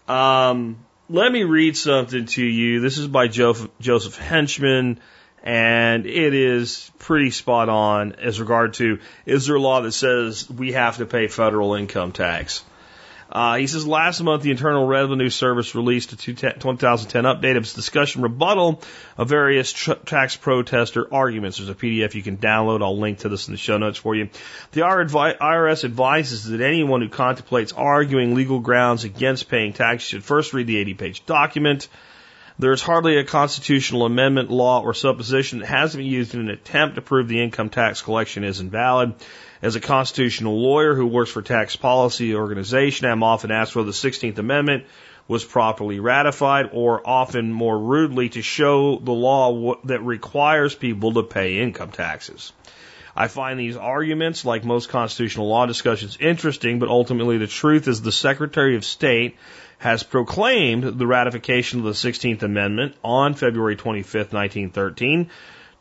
Um, let me read something to you. This is by jo- Joseph Henchman, and it is pretty spot on as regard to, is there a law that says we have to pay federal income tax? Uh, he says, last month, the Internal Revenue Service released a two thousand ten update of its discussion rebuttal of various tr- tax protester arguments. There's a P D F you can download. I'll link to this in the show notes for you. The I R S advises that anyone who contemplates arguing legal grounds against paying tax should first read the eighty-page document. There is hardly a constitutional amendment, law, or supposition that hasn't been used in an attempt to prove the income tax collection is invalid. As a constitutional lawyer who works for tax policy organization, I'm often asked whether the sixteenth Amendment was properly ratified, or often more rudely, to show the law that requires people to pay income taxes. I find these arguments, like most constitutional law discussions, interesting, but ultimately the truth is the Secretary of State has proclaimed the ratification of the sixteenth Amendment on February twenty-fifth, nineteen thirteen.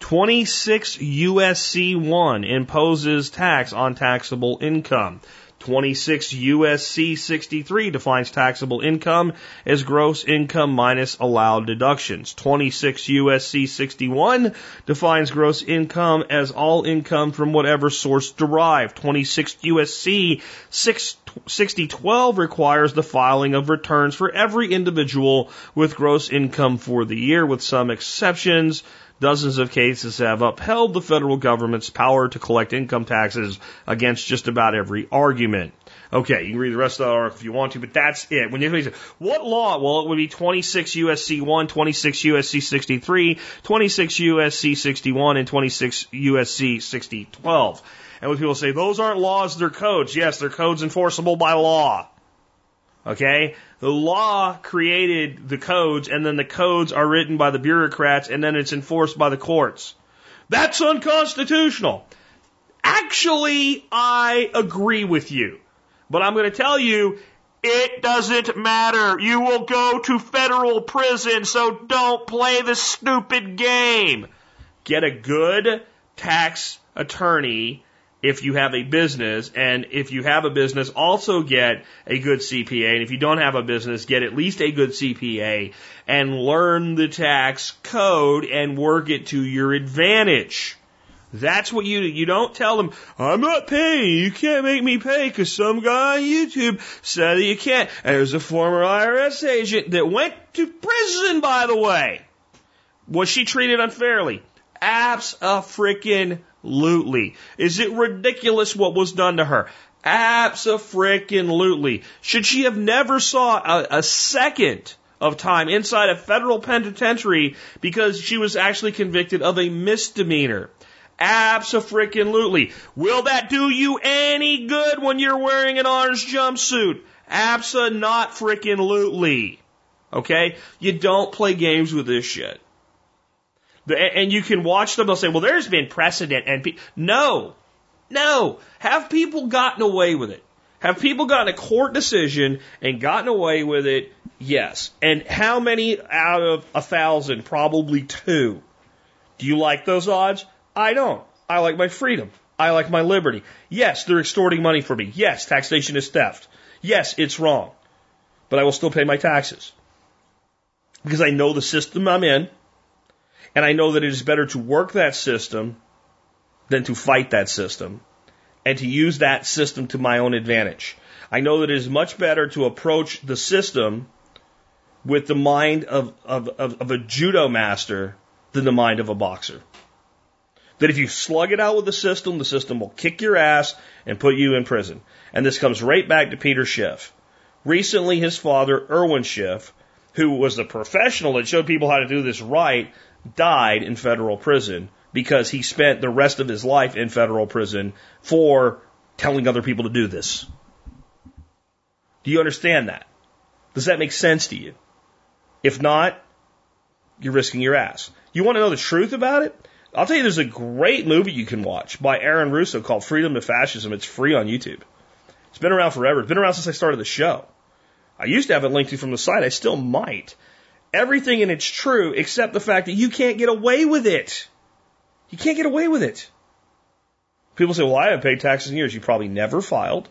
twenty-six U S C one imposes tax on taxable income. twenty-six U S C sixty-three defines taxable income as gross income minus allowed deductions. twenty-six U S C sixty-one defines gross income as all income from whatever source derived. twenty-six U S C sixty twelve requires the filing of returns for every individual with gross income for the year, with some exceptions. Dozens of cases have upheld the federal government's power to collect income taxes against just about every argument. Okay, you can read the rest of the article if you want to, but that's it. When you say, what law? Well, it would be twenty-six U S C one, twenty-six U S C sixty-three, twenty-six U S C sixty-one, and twenty-six U S C sixty twelve. And when people say, those aren't laws, they're codes. Yes, they're codes enforceable by law. Okay? The law created the codes, and then the codes are written by the bureaucrats, and then it's enforced by the courts. That's unconstitutional. Actually, I agree with you. But I'm going to tell you, it doesn't matter. You will go to federal prison, so don't play the stupid game. Get a good tax attorney if you have a business, and if you have a business, also get a good C P A, and if you don't have a business, get at least a good C P A, and learn the tax code and work it to your advantage. That's what you do. You don't tell them, I'm not paying, you can't make me pay because some guy on YouTube said that you can't. And there's a former I R S agent that went to prison, by the way. Was she treated unfairly? Abs-a-frickin-lutely. Is it ridiculous what was done to her? Abs-a-frickin-lutely. Should she have never saw a, a second of time inside a federal penitentiary because she was actually convicted of a misdemeanor? Abs-a-frickin-lutely. Will that do you any good when you're wearing an orange jumpsuit? Abs-a-not-frickin-lutely. Okay? You don't play games with this shit. And you can watch them, they'll say, well, there's been precedent. And pe No, no. Have people gotten away with it? Have people gotten a court decision and gotten away with it? Yes. And how many out of a thousand? Probably two. Do you like those odds? I don't. I like my freedom. I like my liberty. Yes, they're extorting money from me. Yes, taxation is theft. Yes, it's wrong. But I will still pay my taxes. Because I know the system I'm in. And I know that it is better to work that system than to fight that system and to use that system to my own advantage. I know that it is much better to approach the system with the mind of, of, of, of a judo master than the mind of a boxer. That if you slug it out with the system, the system will kick your ass and put you in prison. And this comes right back to Peter Schiff. Recently, his father, Erwin Schiff, who was the professional that showed people how to do this right, died in federal prison because he spent the rest of his life in federal prison for telling other people to do this. Do you understand that? Does that make sense to you? If not, you're risking your ass. You want to know the truth about it? I'll tell you, there's a great movie you can watch by Aaron Russo called Freedom to Fascism. It's free on YouTube. It's been around forever. It's been around since I started the show. I used to have it linked to from the site. I still might. Everything in it's true except the fact that you can't get away with it. You can't get away with it. People say, well, I haven't paid taxes in years. You probably never filed.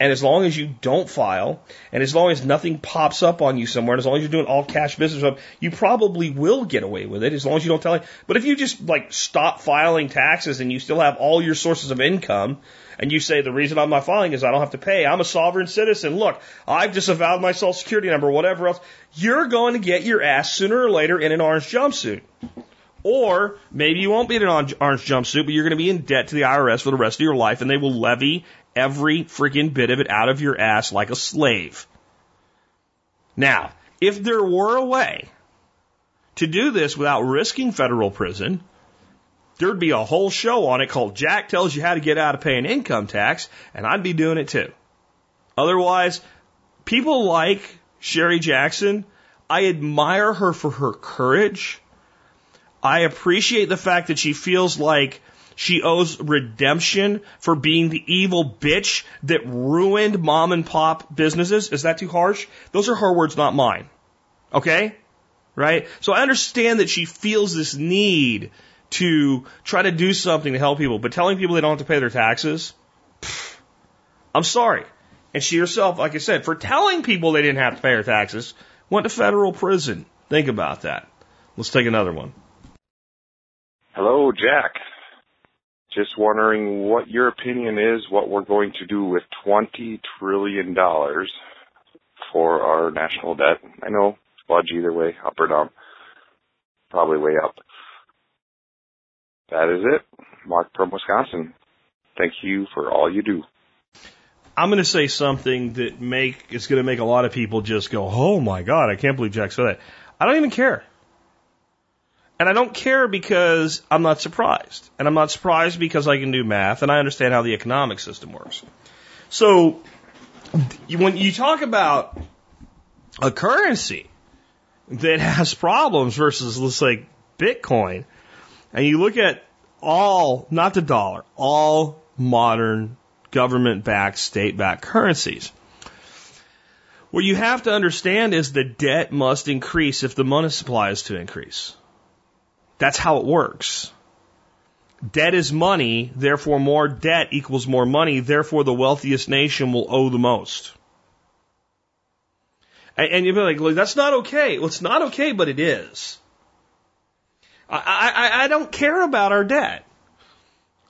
And as long as you don't file, and as long as nothing pops up on you somewhere, and as long as you're doing all cash business, you probably will get away with it as long as you don't tell it. But if you just like stop filing taxes and you still have all your sources of income, and you say, the reason I'm not filing is I don't have to pay. I'm a sovereign citizen. Look, I've disavowed my social security number, whatever else. You're going to get your ass sooner or later in an orange jumpsuit. Or maybe you won't be in an orange jumpsuit, but you're going to be in debt to the I R S for the rest of your life, and they will levy every freaking bit of it out of your ass like a slave. Now, if there were a way to do this without risking federal prison, there'd be a whole show on it called Jack Tells You How to Get Out of Paying Income Tax, and I'd be doing it too. Otherwise, people like Sherry Jackson, I admire her for her courage. I appreciate the fact that she feels like She owes redemption for being the evil bitch that ruined mom and pop businesses. Is that too harsh? Those are her words, not mine. Okay? Right? So I understand that she feels this need to try to do something to help people, but telling people they don't have to pay their taxes, pff, I'm sorry. And she herself, like I said, for telling people they didn't have to pay their taxes, went to federal prison. Think about that. Let's take another one. Hello, Jack. Just wondering what your opinion is, what we're going to do with twenty trillion dollars for our national debt. I know. Budge either way, up or down. Probably way up. That is it. Mark from Wisconsin. Thank you for all you do. I'm going to say something that make is going to make a lot of people just go, oh my God, I can't believe Jack said that. I don't even care. And I don't care because I'm not surprised. And I'm not surprised because I can do math and I understand how the economic system works. So when you talk about a currency that has problems versus, let's say, Bitcoin, and you look at all, not the dollar, all modern government-backed, state-backed currencies, what you have to understand is the debt must increase if the money supply is to increase. That's how it works. Debt is money, therefore more debt equals more money, therefore the wealthiest nation will owe the most. And you'll be like, look, that's not okay. Well, it's not okay, but it is. I, I, I don't care about our debt.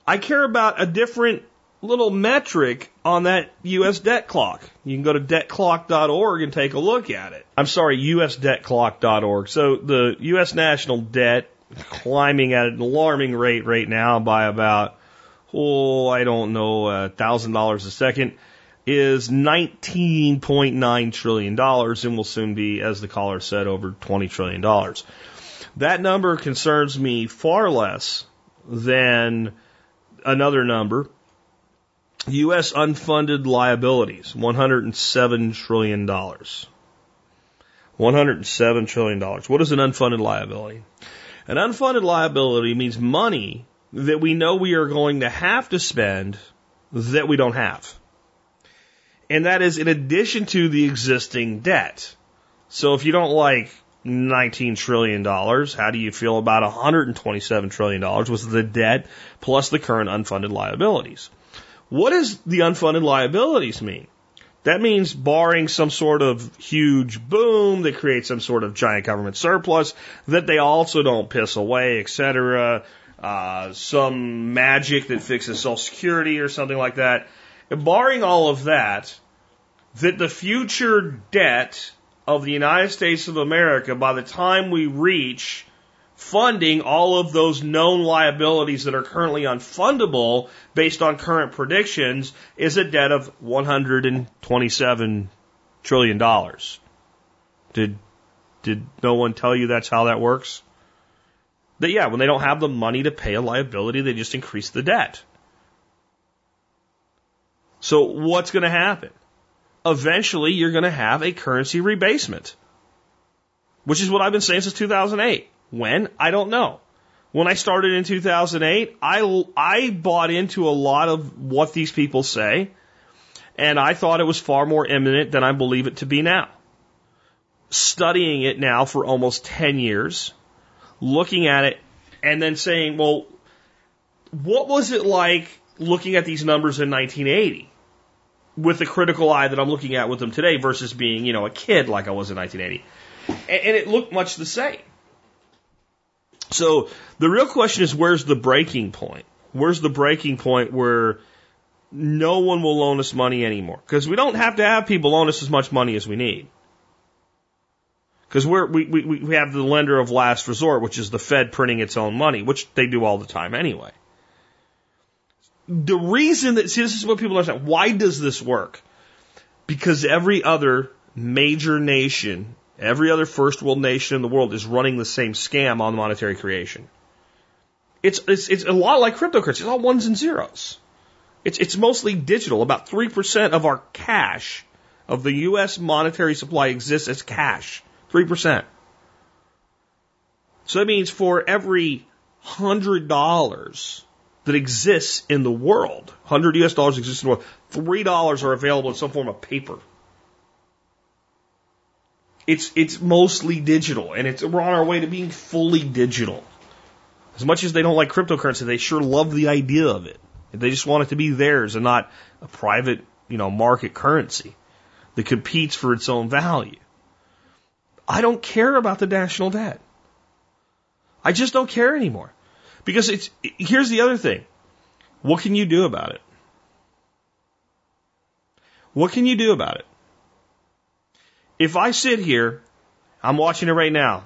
I care about a different little metric on that U S debt clock. You can go to debt clock dot org and take a look at it. I'm sorry, U S debt clock dot org. So the U S national debt climbing at an alarming rate right now by about, oh, I don't know, one thousand dollars a second. Is nineteen point nine trillion dollars and will soon be, as the caller said, over twenty trillion dollars. That number concerns me far less than another number. U S unfunded liabilities, one hundred seven trillion dollars. one hundred seven trillion dollars. What is an unfunded liability? An unfunded liability means money that we know we are going to have to spend that we don't have. And that is in addition to the existing debt. So if you don't like nineteen trillion dollars, how do you feel about one hundred twenty-seven trillion dollars was the debt plus the current unfunded liabilities? What does the unfunded liabilities mean? That means barring some sort of huge boom that creates some sort of giant government surplus that they also don't piss away, et cetera. Uh, some magic that fixes Social Security or something like that. Barring all of that, that the future debt of the United States of America, by the time we reach funding all of those known liabilities that are currently unfundable based on current predictions, is a debt of one hundred twenty-seven trillion dollars. Did, did no one tell you that's how that works? That, yeah, when they don't have the money to pay a liability, they just increase the debt. So what's going to happen? Eventually, you're going to have a currency rebasement, which is what I've been saying since two thousand eight. When? I don't know. When I started in two thousand eight, I, I bought into a lot of what these people say, and I thought it was far more imminent than I believe it to be now. Studying it now for almost ten years, looking at it, and then saying, well, what was it like looking at these numbers in nineteen eighty with the critical eye that I'm looking at with them today versus being, you know, a kid like I was in nineteen eighty. And, and it looked much the same. So the real question is, where's the breaking point? Where's the breaking point where no one will loan us money anymore? Because we don't have to have people loan us as much money as we need. Because we're, we, we, we have the lender of last resort, which is the Fed printing its own money, which they do all the time anyway. The reason that, see, this is what people understand. Why does this work? Because every other major nation, every other first world nation in the world is running the same scam on monetary creation. It's, it's, it's a lot like cryptocurrency. It's all ones and zeros. It's, it's mostly digital. About three percent of our cash, of the U S monetary supply, exists as cash. three percent. So that means for every one hundred dollars that exists in the world. one hundred U S dollars exists in the world. three dollars are available in some form of paper. It's it's mostly digital, and it's we're on our way to being fully digital. As much as they don't like cryptocurrency, they sure love the idea of it. They just want it to be theirs and not a private, you know, market currency that competes for its own value. I don't care about the national debt. I just don't care anymore. Because it's here's the other thing. What can you do about it? What can you do about it? If I sit here, I'm watching it right now,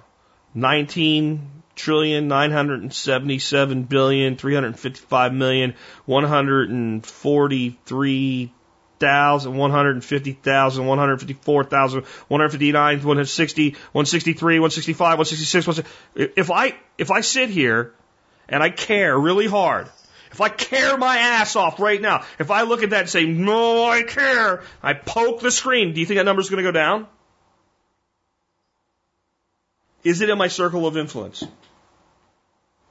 nineteen trillion nine hundred seventy-seven billion three hundred fifty-five million one hundred forty-three thousand one hundred fifty thousand one hundred fifty-four thousand one hundred fifty-nine one hundred sixty one hundred sixty-three one hundred sixty-five one hundred sixty-six if I if I sit here and I care really hard, if I care my ass off right now, if I look at that and say, no, I care, I poke the screen, do you think that number's going to go down? Is it in my circle of influence?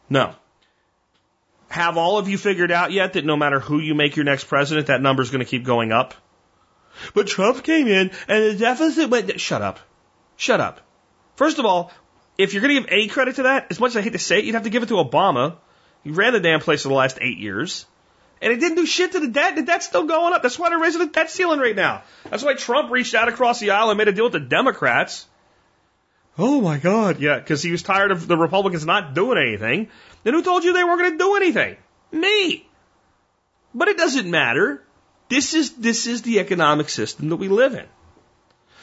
No. Have all of you figured out yet that no matter who you make your next president, that number's going to keep going up? But Trump came in and the deficit went... Shut up. Shut up. First of all, if you're going to give any credit to that, as much as I hate to say it, you'd have to give it to Obama. He ran the damn place for the last eight years. And it didn't do shit to the debt. The debt's still going up. That's why they're raising the debt ceiling right now. That's why Trump reached out across the aisle and made a deal with the Democrats. Oh, my God. Yeah, because he was tired of the Republicans not doing anything. Then who told you they weren't going to do anything? Me. But it doesn't matter. This is, this is the economic system that we live in.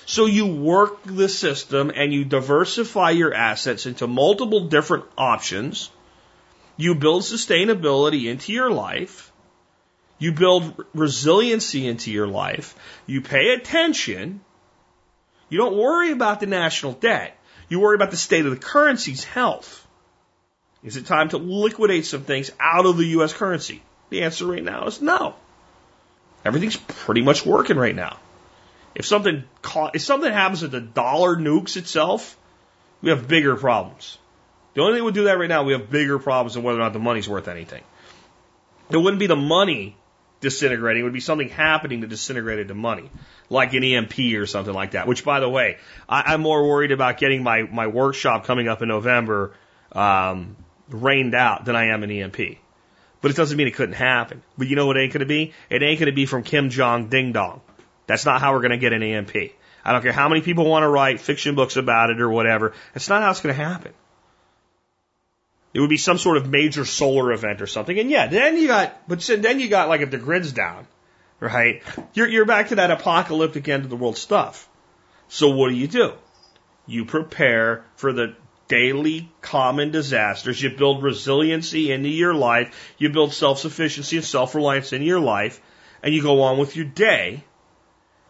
So you work the system and you diversify your assets into multiple different options. You build sustainability into your life. You build resiliency into your life. You pay attention. You don't worry about the national debt. You worry about the state of the currency's health. Is it time to liquidate some things out of the U S currency? The answer right now is no. Everything's pretty much working right now. If something if something happens that the dollar nukes itself, we have bigger problems. The only thing that would do that right now, we have bigger problems than whether or not the money's worth anything. It wouldn't be the money disintegrating. It would be something happening that disintegrated the money, like an E M P or something like that. Which, by the way, I, I'm more worried about getting my, my workshop coming up in November um, rained out than I am an E M P. But it doesn't mean it couldn't happen. But you know what it ain't going to be? It ain't going to be from Kim Jong Ding Dong. That's not how we're going to get an E M P. I don't care how many people want to write fiction books about it or whatever. That's not how it's going to happen. It would be some sort of major solar event or something. And yeah, then you got, but then you got like if the grid's down, right? You're, you're back to that apocalyptic end of the world stuff. So what do you do? You prepare for the daily common disasters. You build resiliency into your life. You build self-sufficiency and self-reliance into your life. And you go on with your day.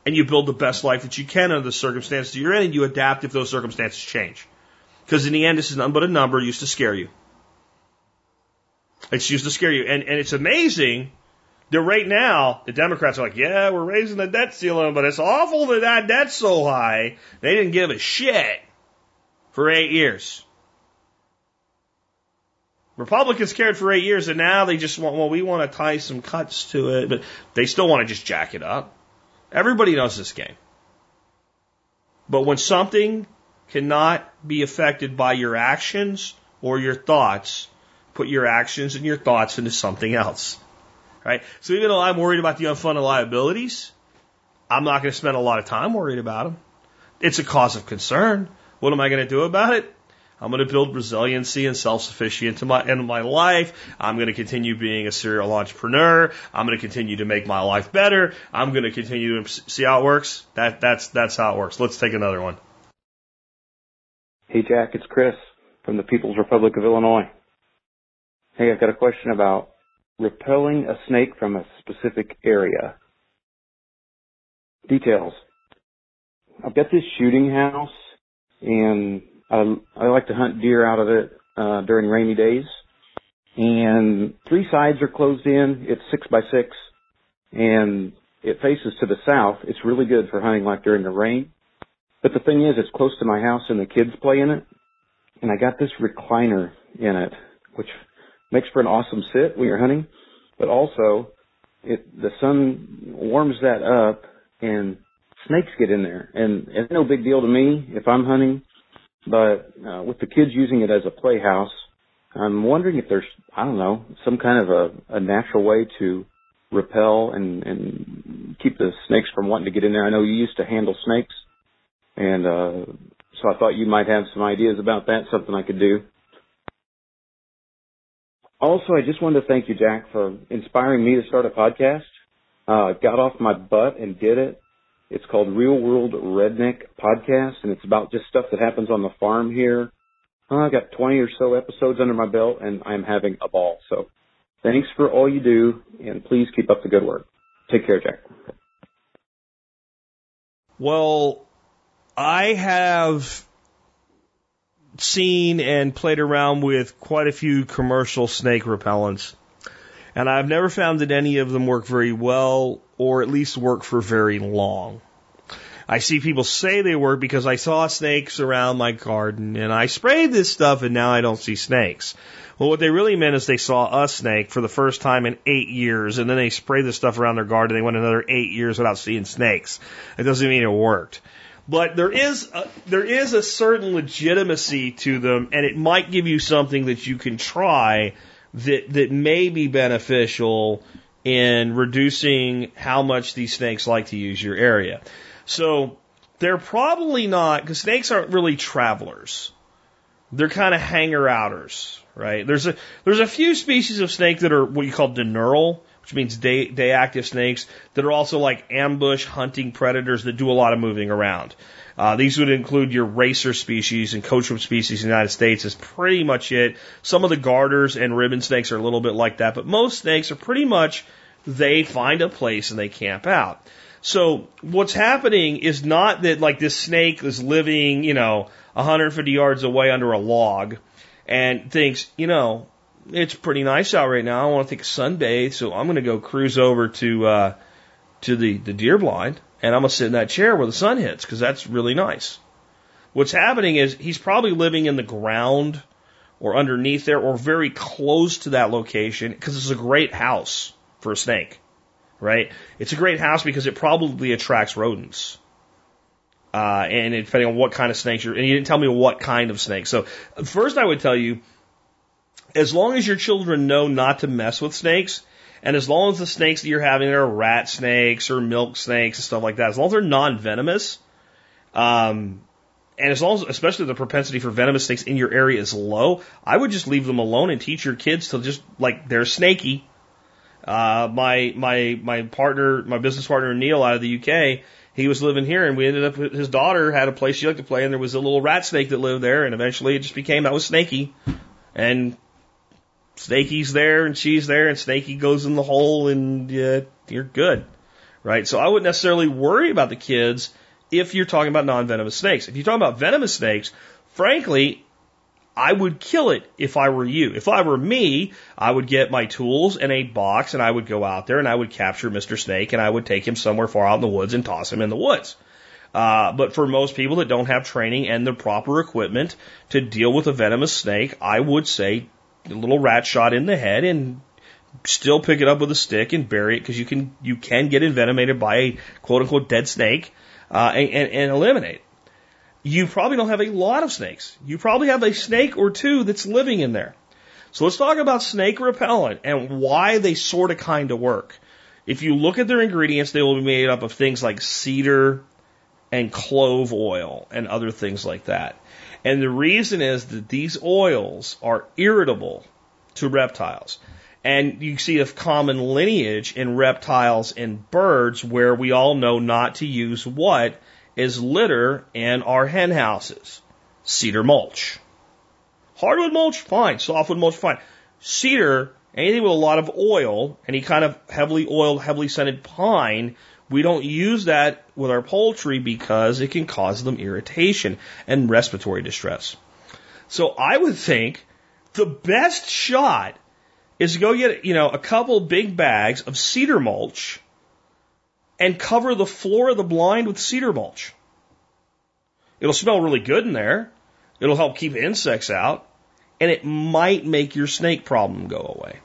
And you build the best life that you can under the circumstances you're in. And you adapt if those circumstances change. Because in the end, this is nothing but a number used to scare you. It's used to scare you. And, and it's amazing that right now, the Democrats are like, yeah, we're raising the debt ceiling, but it's awful that that debt's so high. They didn't give a shit for eight years. Republicans cared for eight years, and now they just want, well, we want to tie some cuts to it, but they still want to just jack it up. Everybody knows this game. But when something cannot be affected by your actions or your thoughts, put your actions and your thoughts into something else, right? So even though I'm worried about the unfunded liabilities, I'm not going to spend a lot of time worried about them. It's a cause of concern. What am I going to do about it? I'm going to build resiliency and self-sufficiency into my, into my life. I'm going to continue being a serial entrepreneur. I'm going to continue to make my life better. I'm going to continue to see how it works. That, that's, that's how it works. Let's take another one. Hey, Jack, it's Chris from the People's Republic of Illinois. Hey, I've got a question about repelling a snake from a specific area. Details. I've got this shooting house, and I, I like to hunt deer out of it uh, during rainy days. And three sides are closed in. It's six by six, and it faces to the south. It's really good for hunting like during the rain. But the thing is, it's close to my house, and the kids play in it. And I got this recliner in it, which... makes for an awesome sit when you're hunting, but also it, the sun warms that up and snakes get in there. And it's no big deal to me if I'm hunting, but uh, with the kids using it as a playhouse, I'm wondering if there's, I don't know, some kind of a, a natural way to repel and, and keep the snakes from wanting to get in there. I know you used to handle snakes, and uh, so I thought you might have some ideas about that, something I could do. Also, I just wanted to thank you, Jack, for inspiring me to start a podcast. Uh, got off my butt and did it. It's called Real World Redneck Podcast, and it's about just stuff that happens on the farm here. Uh, I got twenty or so episodes under my belt, and I'm having a ball. So thanks for all you do, and please keep up the good work. Take care, Jack. Well, I have seen and played around with quite a few commercial snake repellents, and I've never found that any of them work very well, or at least work for very long. I see people say they work because I saw snakes around my garden and I sprayed this stuff and now I don't see snakes. Well, what they really meant is they saw a snake for the first time in eight years and then they sprayed this stuff around their garden. They went another eight years without seeing snakes. It doesn't mean it worked. But there is a, there is a certain legitimacy to them, and it might give you something that you can try that that may be beneficial in reducing how much these snakes like to use your area. So they're probably not, because snakes aren't really travelers. They're kind of hanger-outers, right? There's a there's a few species of snake that are what you call diurnal, which means day, day active snakes, that are also like ambush hunting predators that do a lot of moving around. Uh, these would include your racer species and coachwood species in the United States is pretty much it. Some of the garters and ribbon snakes are a little bit like that, but most snakes are pretty much they find a place and they camp out. So what's happening is not that like this snake is living, you know, one hundred fifty yards away under a log and thinks, you know, it's pretty nice out right now. I want to take a sunbathe, so I'm going to go cruise over to uh, to the, the deer blind, and I'm going to sit in that chair where the sun hits because that's really nice. What's happening is he's probably living in the ground or underneath there or very close to that location because it's a great house for a snake, right? It's a great house because it probably attracts rodents. Uh, and depending on what kind of snakes you're – and you didn't tell me what kind of snake. So first I would tell you, as long as your children know not to mess with snakes, and as long as the snakes that you're having are rat snakes or milk snakes and stuff like that, as long as they're non-venomous, um, and as long as, especially the propensity for venomous snakes in your area is low, I would just leave them alone and teach your kids to just, like, they're snaky. Uh, my, my, my partner, my business partner, Neil, out of the U K, he was living here, and we ended up, his daughter had a place she liked to play, and there was a little rat snake that lived there, and eventually it just became, that was Snaky. And Snakey's there and she's there and Snakey goes in the hole and uh, you're good, right? So I wouldn't necessarily worry about the kids if you're talking about non-venomous snakes. If you're talking about venomous snakes, frankly, I would kill it if I were you. If I were me, I would get my tools and a box and I would go out there and I would capture Mister Snake and I would take him somewhere far out in the woods and toss him in the woods. Uh, but for most people that don't have training and the proper equipment to deal with a venomous snake, I would say a little rat shot in the head and still pick it up with a stick and bury it because you can you can get envenomated by a quote-unquote dead snake uh, and, and, and eliminate. You probably don't have a lot of snakes. You probably have a snake or two that's living in there. So let's talk about snake repellent and why they sort of kind of work. If you look at their ingredients, they will be made up of things like cedar and clove oil and other things like that. And the reason is that these oils are irritable to reptiles. And you see a common lineage in reptiles and birds where we all know not to use what is litter in our hen houses. Cedar mulch. Hardwood mulch, fine. Softwood mulch, fine. Cedar, anything with a lot of oil, any kind of heavily oiled, heavily scented pine, we don't use that with our poultry because it can cause them irritation and respiratory distress. So I would think the best shot is to go get, you know, a couple big bags of cedar mulch and cover the floor of the blind with cedar mulch. It'll smell really good in there. It'll help keep insects out. and it might make your snake problem go away.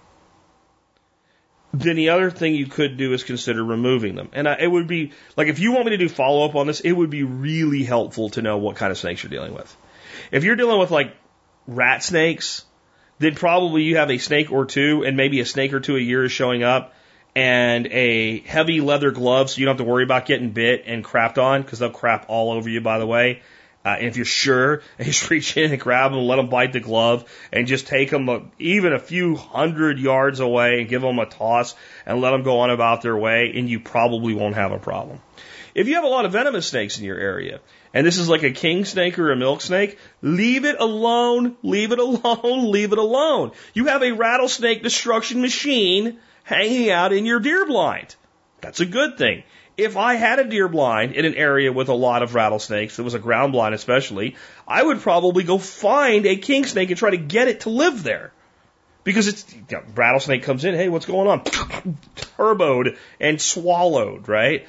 Then the other thing you could do is consider removing them. And I, it would be, like, if you want me to do follow-up on this, it would be really helpful to know what kind of snakes you're dealing with. If you're dealing with, like, rat snakes, then probably you have a snake or two, and maybe a snake or two a year is showing up, and a heavy leather glove so you don't have to worry about getting bit and crapped on, because they'll crap all over you, by the way. Uh, and if you're sure, you just reach in and grab them, let them bite the glove, and just take them a, even a few hundred yards away and give them a toss and let them go on about their way, and you probably won't have a problem. If you have a lot of venomous snakes in your area, and this is like a king snake or a milk snake, leave it alone, leave it alone, leave it alone. You have a rattlesnake destruction machine hanging out in your deer blind. That's a good thing. If I had a deer blind in an area with a lot of rattlesnakes, it was a ground blind especially, I would probably go find a king snake and try to get it to live there. Because it's, you know, rattlesnake comes in, hey, what's going on? Turboed and swallowed, right?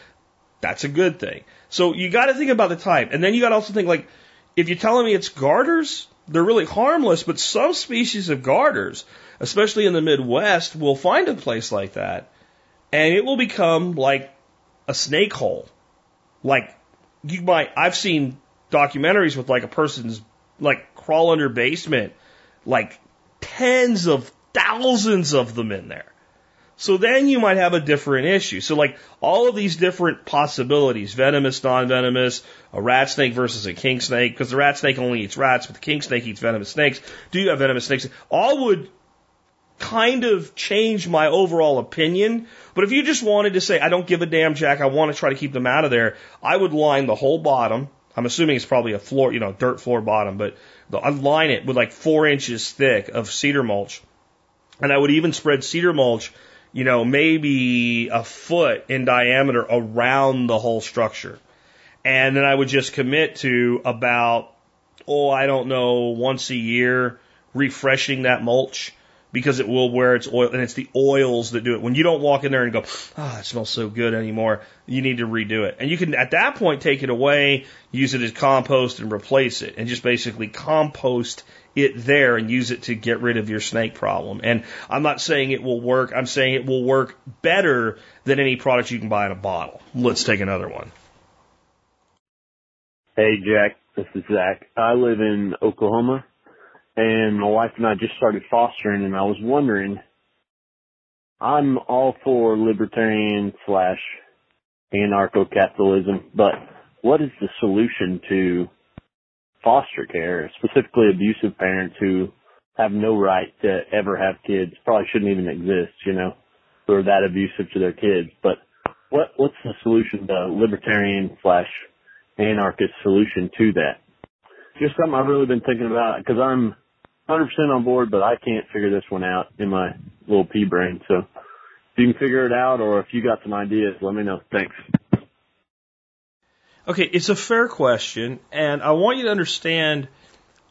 That's a good thing. So you got to think about the type. And then you got to also think, like, if you're telling me it's garters, they're really harmless, but some species of garters, especially in the Midwest, will find a place like that, and it will become like a snake hole. Like, you might, I've seen documentaries with like a person's like crawl under basement, like tens of thousands of them in there. So then you might have a different issue. So like all of these different possibilities, venomous, non-venomous, a rat snake versus a king snake, because the rat snake only eats rats, but the king snake eats venomous snakes. Do you have venomous snakes? All would kind of change my overall opinion. But if you just wanted to say, I don't give a damn, Jack, I want to try to keep them out of there, I would line the whole bottom. I'm assuming it's probably a floor, you know, dirt floor bottom, but I'd line it with like four inches thick of cedar mulch. And I would even spread cedar mulch, you know, maybe a foot in diameter around the whole structure. And then I would just commit to about, oh, I don't know, once a year, refreshing that mulch, because it will wear its oil, and it's the oils that do it. When you don't walk in there and go, ah, oh, it smells so good anymore, you need to redo it. And you can, at that point, take it away, use it as compost, and replace it, and just basically compost it there and use it to get rid of your snake problem. And I'm not saying it will work. I'm saying it will work better than any product you can buy in a bottle. Let's take another one. Hey, Jack. This is Zach. I live in Oklahoma. And my wife and I just started fostering, and I was wondering, I'm all for libertarian slash anarcho-capitalism, but what is the solution to foster care, specifically abusive parents who have no right to ever have kids, probably shouldn't even exist, you know, who are that abusive to their kids? But what what's the solution, the libertarian slash anarchist solution to that? Just something I've really been thinking about, because I'm one hundred percent on board, but I can't figure this one out in my little pea brain. So if you can figure it out, or if you got some ideas, let me know. Thanks. Okay, it's a fair question, and I want you to understand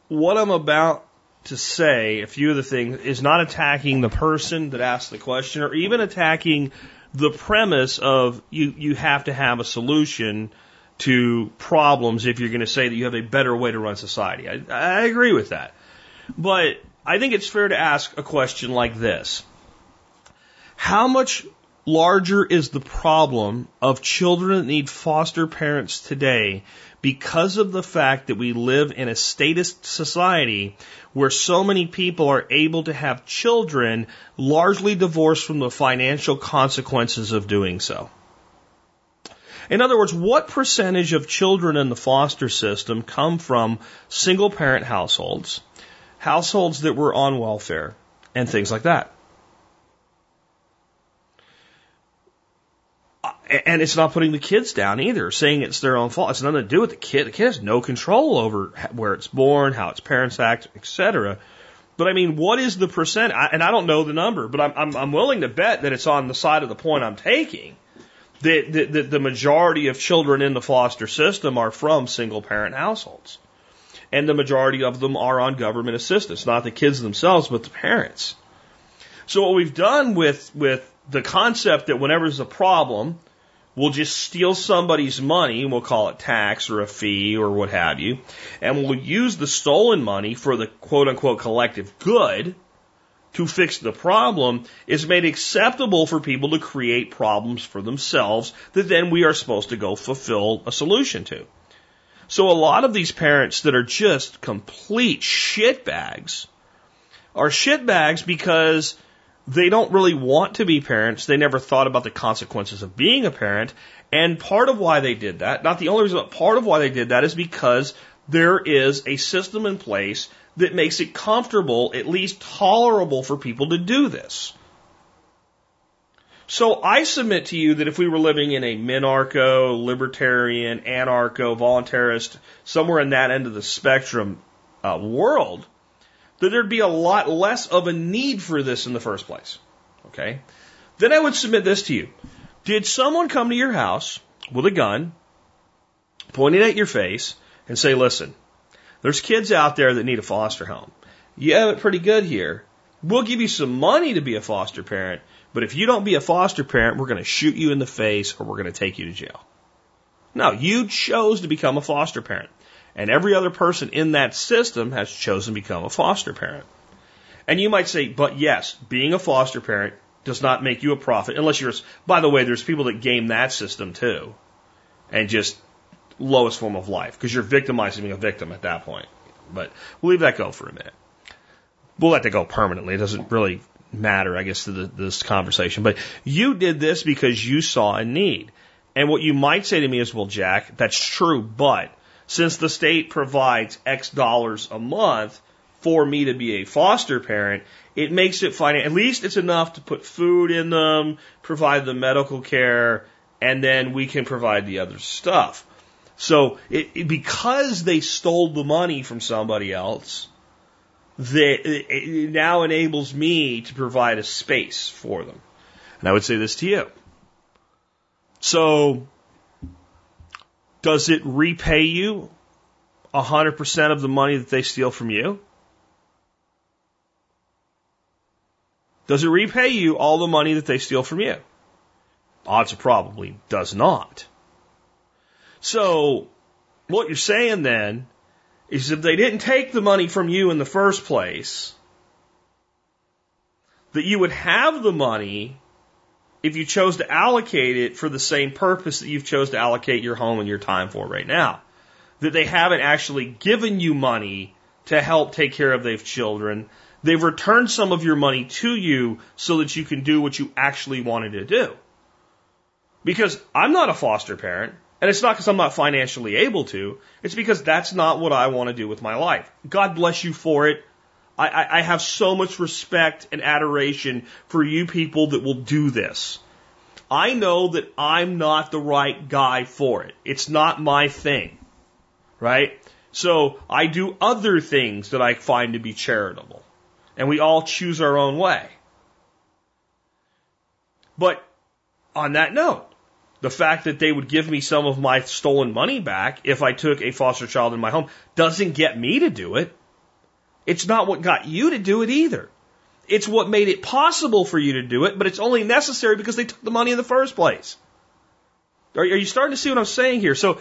what I'm about to say, a few of the things, is not attacking the person that asked the question, or even attacking the premise of you, you have to have a solution to problems if you're going to say that you have a better way to run society. I, I agree with that. But I think it's fair to ask a question like this. How much larger is the problem of children that need foster parents today because of the fact that we live in a statist society where so many people are able to have children largely divorced from the financial consequences of doing so? In other words, what percentage of children in the foster system come from single-parent households, households that were on welfare, and things like that? And it's not putting the kids down either, saying it's their own fault. It's nothing to do with the kid. The kid has no control over where it's born, how its parents act, et cetera. But, I mean, what is the percent? And I don't know the number, but I'm, I'm, I'm willing to bet that it's on the side of the point I'm taking. The, the, the majority of children in the foster system are from single-parent households. And the majority of them are on government assistance, not the kids themselves, but the parents. So what we've done with, with the concept that whenever there's a problem, we'll just steal somebody's money, and we'll call it tax or a fee or what have you, and we'll use the stolen money for the quote-unquote collective good to fix the problem, is made acceptable for people to create problems for themselves that then we are supposed to go fulfill a solution to. So a lot of these parents that are just complete shitbags are shitbags because they don't really want to be parents. They never thought about the consequences of being a parent. And part of why they did that, not the only reason, but part of why they did that is because there is a system in place that makes it comfortable, at least tolerable, for people to do this. So I submit to you that if we were living in a minarcho, libertarian, anarcho, voluntarist, somewhere in that end of the spectrum uh, world, that there'd be a lot less of a need for this in the first place. Okay? Then I would submit this to you. Did someone come to your house with a gun, point it at your face, and say, listen, there's kids out there that need a foster home. You have it pretty good here. We'll give you some money to be a foster parent, but if you don't be a foster parent, we're going to shoot you in the face or we're going to take you to jail. No, you chose to become a foster parent. And every other person in that system has chosen to become a foster parent. And you might say, but yes, being a foster parent does not make you a profit, unless you're, by the way, there's people that game that system too, and just lowest form of life, because you're victimizing a victim at that point. But we'll leave that go for a minute. We'll let that go permanently. It doesn't really matter, I guess, to the, this conversation. But you did this because you saw a need. And what you might say to me is, well, Jack, that's true, but since the state provides X dollars a month for me to be a foster parent, it makes it financial. At least it's enough to put food in them, provide the medical care, and then we can provide the other stuff. So it, it, because they stole the money from somebody else, they, it, it now enables me to provide a space for them. And I would say this to you. So does it repay you one hundred percent of the money that they steal from you? Does it repay you all the money that they steal from you? Odds are probably does not. So what you're saying then is if they didn't take the money from you in the first place, that you would have the money if you chose to allocate it for the same purpose that you've chose to allocate your home and your time for right now. That they haven't actually given you money to help take care of their children. They've returned some of your money to you so that you can do what you actually wanted to do. Because I'm not a foster parent. And it's not because I'm not financially able to. It's because that's not what I want to do with my life. God bless you for it. I, I, I have so much respect and adoration for you people that will do this. I know that I'm not the right guy for it. It's not my thing, right? So I do other things that I find to be charitable. And we all choose our own way. But on that note, the fact that they would give me some of my stolen money back if I took a foster child in my home doesn't get me to do it. It's not what got you to do it either. It's what made it possible for you to do it, but it's only necessary because they took the money in the first place. Are, are you starting to see what I'm saying here? So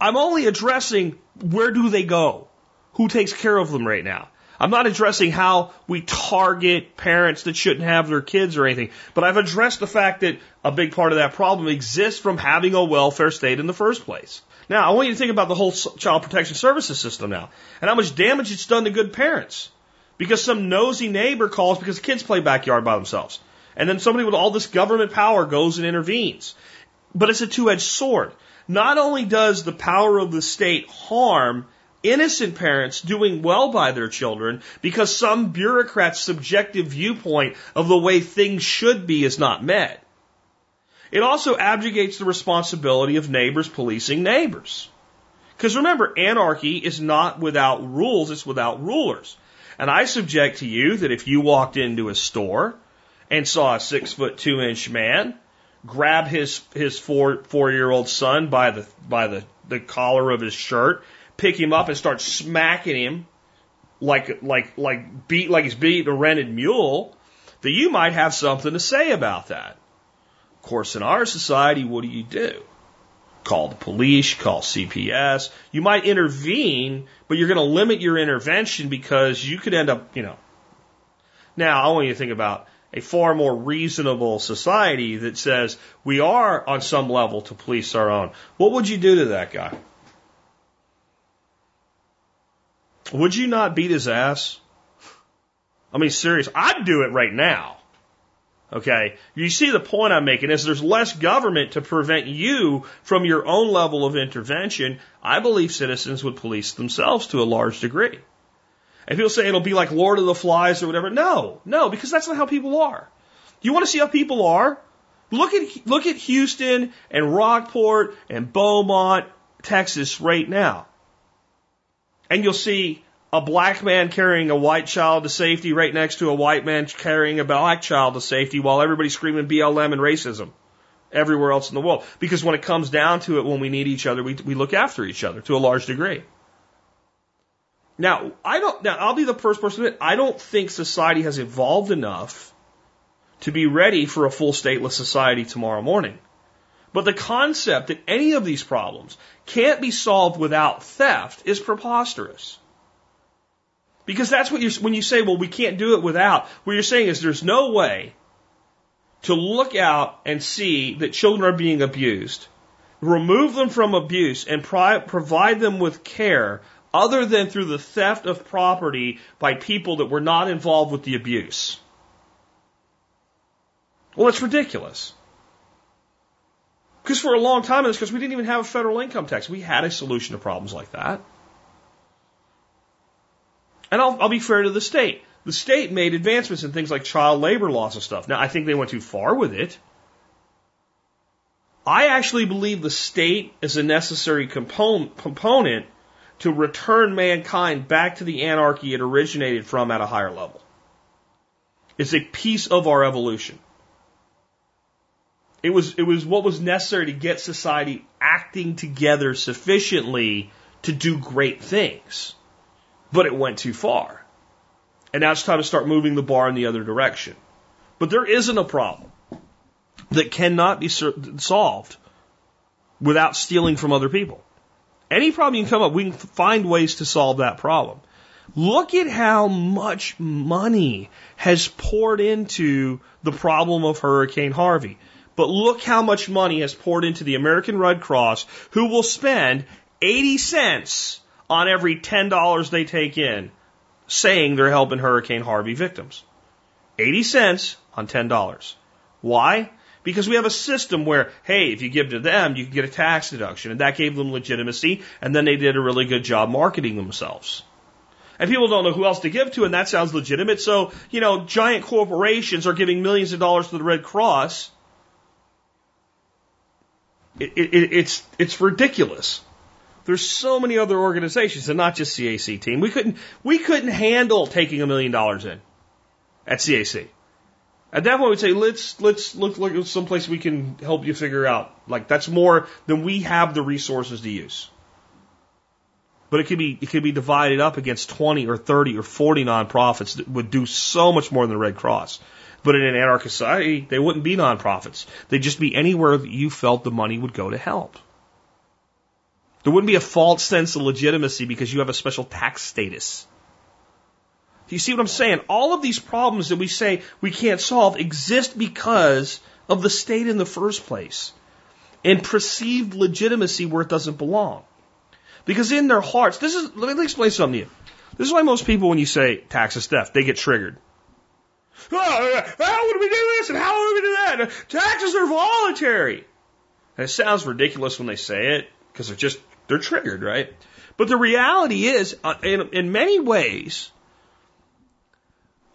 I'm only addressing where do they go? Who takes care of them right now? I'm not addressing how we target parents that shouldn't have their kids or anything, but I've addressed the fact that a big part of that problem exists from having a welfare state in the first place. Now, I want you to think about the whole child protection services system now and how much damage it's done to good parents because some nosy neighbor calls because kids play backyard by themselves. And then somebody with all this government power goes and intervenes. But it's a two-edged sword. Not only does the power of the state harm innocent parents doing well by their children because some bureaucrat's subjective viewpoint of the way things should be is not met. It also abrogates the responsibility of neighbors policing neighbors. Because remember, anarchy is not without rules, it's without rulers. And I subject to you that if you walked into a store and saw a six foot two inch man grab his his four four year old son by the by the, the collar of his shirt, pick him up and start smacking him like like like beat like he's beating a rented mule, that you might have something to say about that. Of course, in our society, what do you do? Call the police, call C P S. You might intervene, but you're going to limit your intervention because you could end up, you know. Now, I want you to think about a far more reasonable society that says we are, on some level, to police our own. What would you do to that guy? Would you not beat his ass? I mean, serious. I'd do it right now. Okay? You see the point I'm making is there's less government to prevent you from your own level of intervention. I believe citizens would police themselves to a large degree. And people say it'll be like Lord of the Flies or whatever. No, no, because that's not how people are. You want to see how people are? Look at, look at Houston and Rockport and Beaumont, Texas right now. And you'll see a black man carrying a white child to safety right next to a white man carrying a black child to safety while everybody's screaming B L M and racism everywhere else in the world. Because when it comes down to it, when we need each other, we, we look after each other to a large degree. Now, I don't, now, I'll be the first person to admit, I don't think society has evolved enough to be ready for a full stateless society tomorrow morning. But the concept that any of these problems can't be solved without theft is preposterous. Because that's what you're, when you say, well, we can't do it without, what you're saying is there's no way to look out and see that children are being abused, remove them from abuse, and pri- provide them with care other than through the theft of property by people that were not involved with the abuse. Well, it's ridiculous. Because for a long time in this, because we didn't even have a federal income tax, we had a solution to problems like that. And I'll, I'll be fair to the state. The state made advancements in things like child labor laws and stuff. Now, I think they went too far with it. I actually believe the state is a necessary component, component to return mankind back to the anarchy it originated from at a higher level. It's a piece of our evolution. It was, it was what was necessary to get society acting together sufficiently to do great things. But it went too far. And now it's time to start moving the bar in the other direction. But there isn't a problem that cannot be solved without stealing from other people. Any problem you can come up, we can find ways to solve that problem. Look at how much money has poured into the problem of Hurricane Harvey. But look how much money has poured into the American Red Cross, who will spend eighty cents on every ten dollars they take in, saying they're helping Hurricane Harvey victims. eighty cents on ten dollars. Why? Because we have a system where, hey, if you give to them, you can get a tax deduction. And that gave them legitimacy, and then they did a really good job marketing themselves. And people don't know who else to give to, and that sounds legitimate. So, you know, giant corporations are giving millions of dollars to the Red Cross. It, it, it's, it's ridiculous. There's so many other organizations, and not just C A C team. We couldn't, we couldn't handle taking a million dollars in at C A C. At that point, we'd say, let's, let's look, look at someplace we can help you figure out. Like, that's more than we have the resources to use. But it could be, it could be divided up against twenty or thirty or forty nonprofits that would do so much more than the Red Cross. But in an anarchist society, they wouldn't be nonprofits. They'd just be anywhere that you felt the money would go to help. There wouldn't be a false sense of legitimacy because you have a special tax status. Do you see what I'm saying? All of these problems that we say we can't solve exist because of the state in the first place and perceived legitimacy where it doesn't belong. Because in their hearts, this is, let me explain something to you. This is why most people, when you say tax is theft, they get triggered. Oh, how would we do this and how would we do that? Taxes are voluntary. And it sounds ridiculous when they say it because they're just, they're triggered, right? But the reality is, in, in many ways,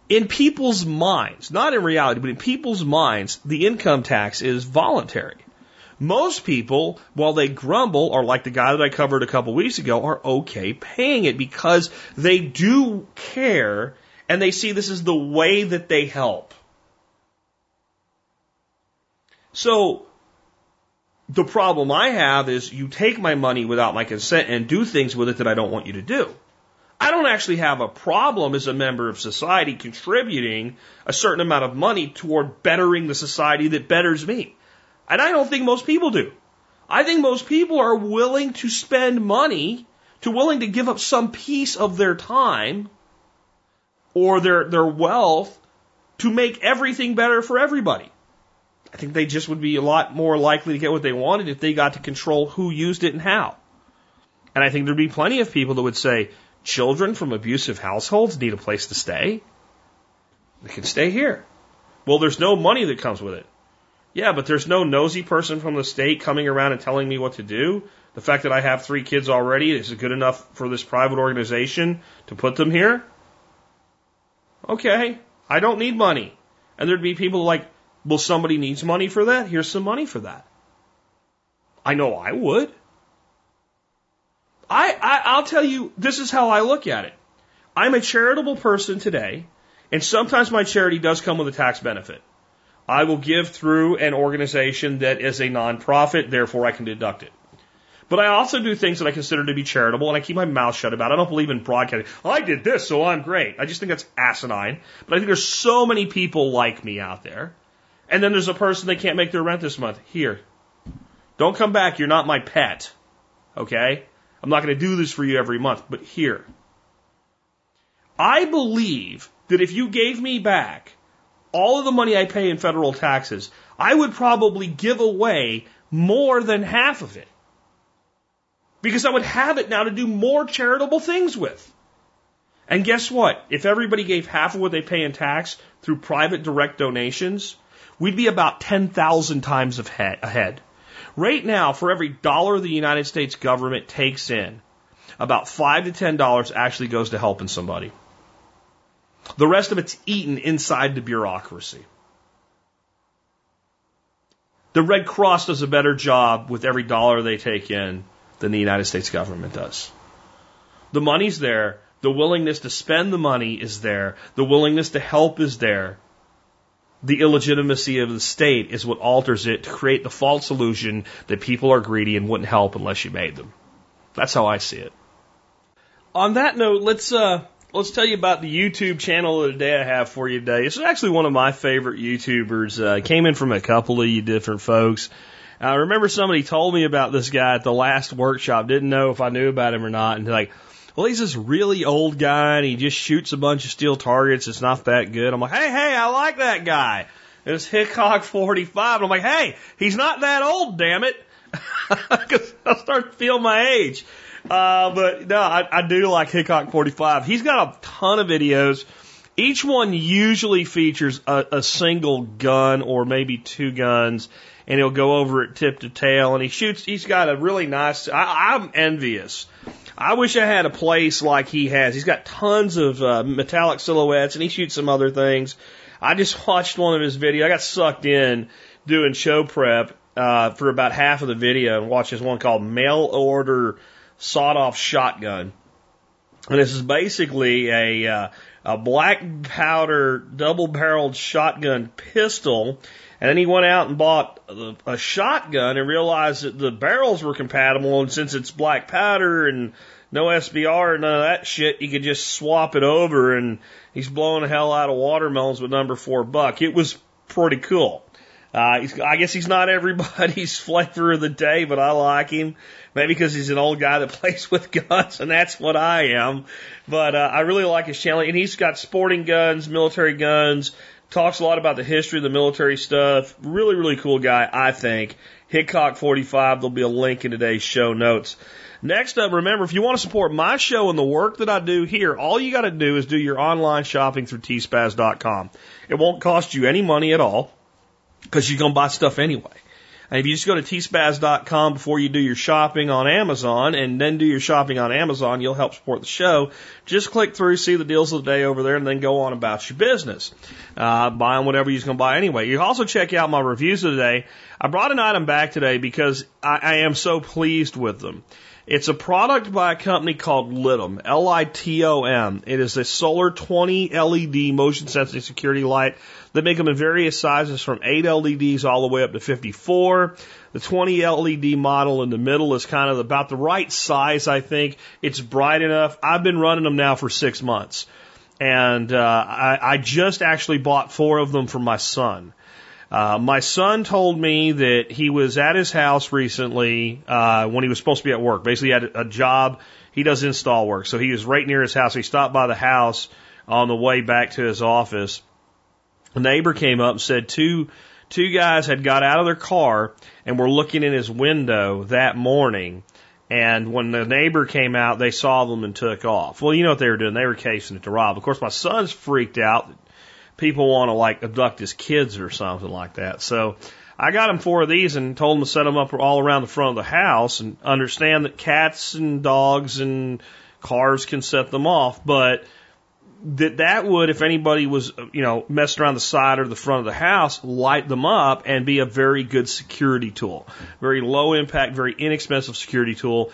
in people's minds, not in reality, but in people's minds, the income tax is voluntary. Most people, while they grumble, or like the guy that I covered a couple weeks ago, are okay paying it because they do care and they see this is the way that they help. So the problem I have is you take my money without my consent and do things with it that I don't want you to do. I don't actually have a problem as a member of society contributing a certain amount of money toward bettering the society that betters me. And I don't think most people do. I think most people are willing to spend money, to willing to give up some piece of their time or their their wealth to make everything better for everybody. I think they just would be a lot more likely to get what they wanted if they got to control who used it and how. And I think there'd be plenty of people that would say, children from abusive households need a place to stay. They can stay here. Well, there's no money that comes with it. Yeah, but there's no nosy person from the state coming around and telling me what to do. The fact that I have three kids already, is it good enough for this private organization to put them here? Okay, I don't need money. And there'd be people like, well, somebody needs money for that. Here's some money for that. I know I would. I, I, I'll tell you, this is how I look at it. I'm a charitable person today, and sometimes my charity does come with a tax benefit. I will give through an organization that is a nonprofit, therefore I can deduct it. But I also do things that I consider to be charitable, and I keep my mouth shut about it. I don't believe in broadcasting. I did this, so I'm great. I just think that's asinine. But I think there's so many people like me out there. And then there's a person that can't make their rent this month. Here. Don't come back. You're not my pet. Okay? I'm not going to do this for you every month. But here. I believe that if you gave me back all of the money I pay in federal taxes, I would probably give away more than half of it. Because I would have it now to do more charitable things with. And guess what? If everybody gave half of what they pay in tax through private direct donations, we'd be about ten thousand times ahead. Right now, for every dollar the United States government takes in, about five to ten dollars actually goes to helping somebody. The rest of it's eaten inside the bureaucracy. The Red Cross does a better job with every dollar they take in than the United States government does. The money's there. The willingness to spend the money is there. The willingness to help is there. The illegitimacy of the state is what alters it to create the false illusion that people are greedy and wouldn't help unless you made them. That's how I see it. On that note, let's uh, let's tell you about the YouTube channel of the day I have for you today. It's actually one of my favorite YouTubers. Uh, it came in from a couple of you different folks. I remember somebody told me about this guy at the last workshop. Didn't know if I knew about him or not. And like, well, he's this really old guy, and he just shoots a bunch of steel targets. It's not that good. I'm like, hey, hey, I like that guy. It's Hickok forty-five. And I'm like, hey, he's not that old, damn it. Because I start to feel my age. Uh, but, no, I, I do like Hickok forty-five. He's got a ton of videos. Each one usually features a, a single gun or maybe two guns, and he'll go over it tip to tail, and he shoots. He's got a really nice – I'm envious. I wish I had a place like he has. He's got tons of uh, metallic silhouettes, and he shoots some other things. I just watched one of his videos. I got sucked in doing show prep uh, for about half of the video and watched this one called Mail Order Sawed-Off Shotgun. And this is basically a, uh, a black powder double-barreled shotgun pistol. And then he went out and bought a shotgun and realized that the barrels were compatible. And since it's black powder and no S B R and none of that shit, you could just swap it over. And he's blowing the hell out of watermelons with number four buck. It was pretty cool. Uh, he's, I guess he's not everybody's flavor of the day, but I like him. Maybe because he's an old guy that plays with guns, and that's what I am. But uh, I really like his channel. And he's got sporting guns, military guns, talks a lot about the history of the military stuff. Really, really cool guy, I think. Hickok forty-five, there'll be a link in today's show notes. Next up, remember, if you want to support my show and the work that I do here, all you got to do is do your online shopping through T spaz dot com. It won't cost you any money at all, because you're going to buy stuff anyway. And if you just go to T spaz dot com before you do your shopping on Amazon, and then do your shopping on Amazon, you'll help support the show. Just click through, see the deals of the day over there, and then go on about your business. Uh, buying whatever you're going to buy anyway. You can also check out my reviews of the day. I brought an item back today because I, I am so pleased with them. It's a product by a company called LITOM, L I T O M. It is a solar twenty L E D motion sensing security light. They make them in various sizes from eight L E Ds all the way up to fifty-four. The twenty L E D model in the middle is kind of about the right size, I think. It's bright enough. I've been running them now for six months. And uh, I, I just actually bought four of them for my son. Uh, my son told me that he was at his house recently uh, when he was supposed to be at work. Basically, he had a job. He does install work. So he was right near his house. He stopped by the house on the way back to his office. A neighbor came up and said two two guys had got out of their car and were looking in his window that morning. And when the neighbor came out, they saw them and took off. Well, you know what they were doing. They were casing it to rob. Of course, my son's freaked out. People want to, like, abduct his kids or something like that. So I got him four of these and told him to set them up all around the front of the house and understand that cats and dogs and cars can set them off. But that that would, if anybody was, you know, messing around the side or the front of the house, light them up and be a very good security tool. Very low impact, very inexpensive security tool.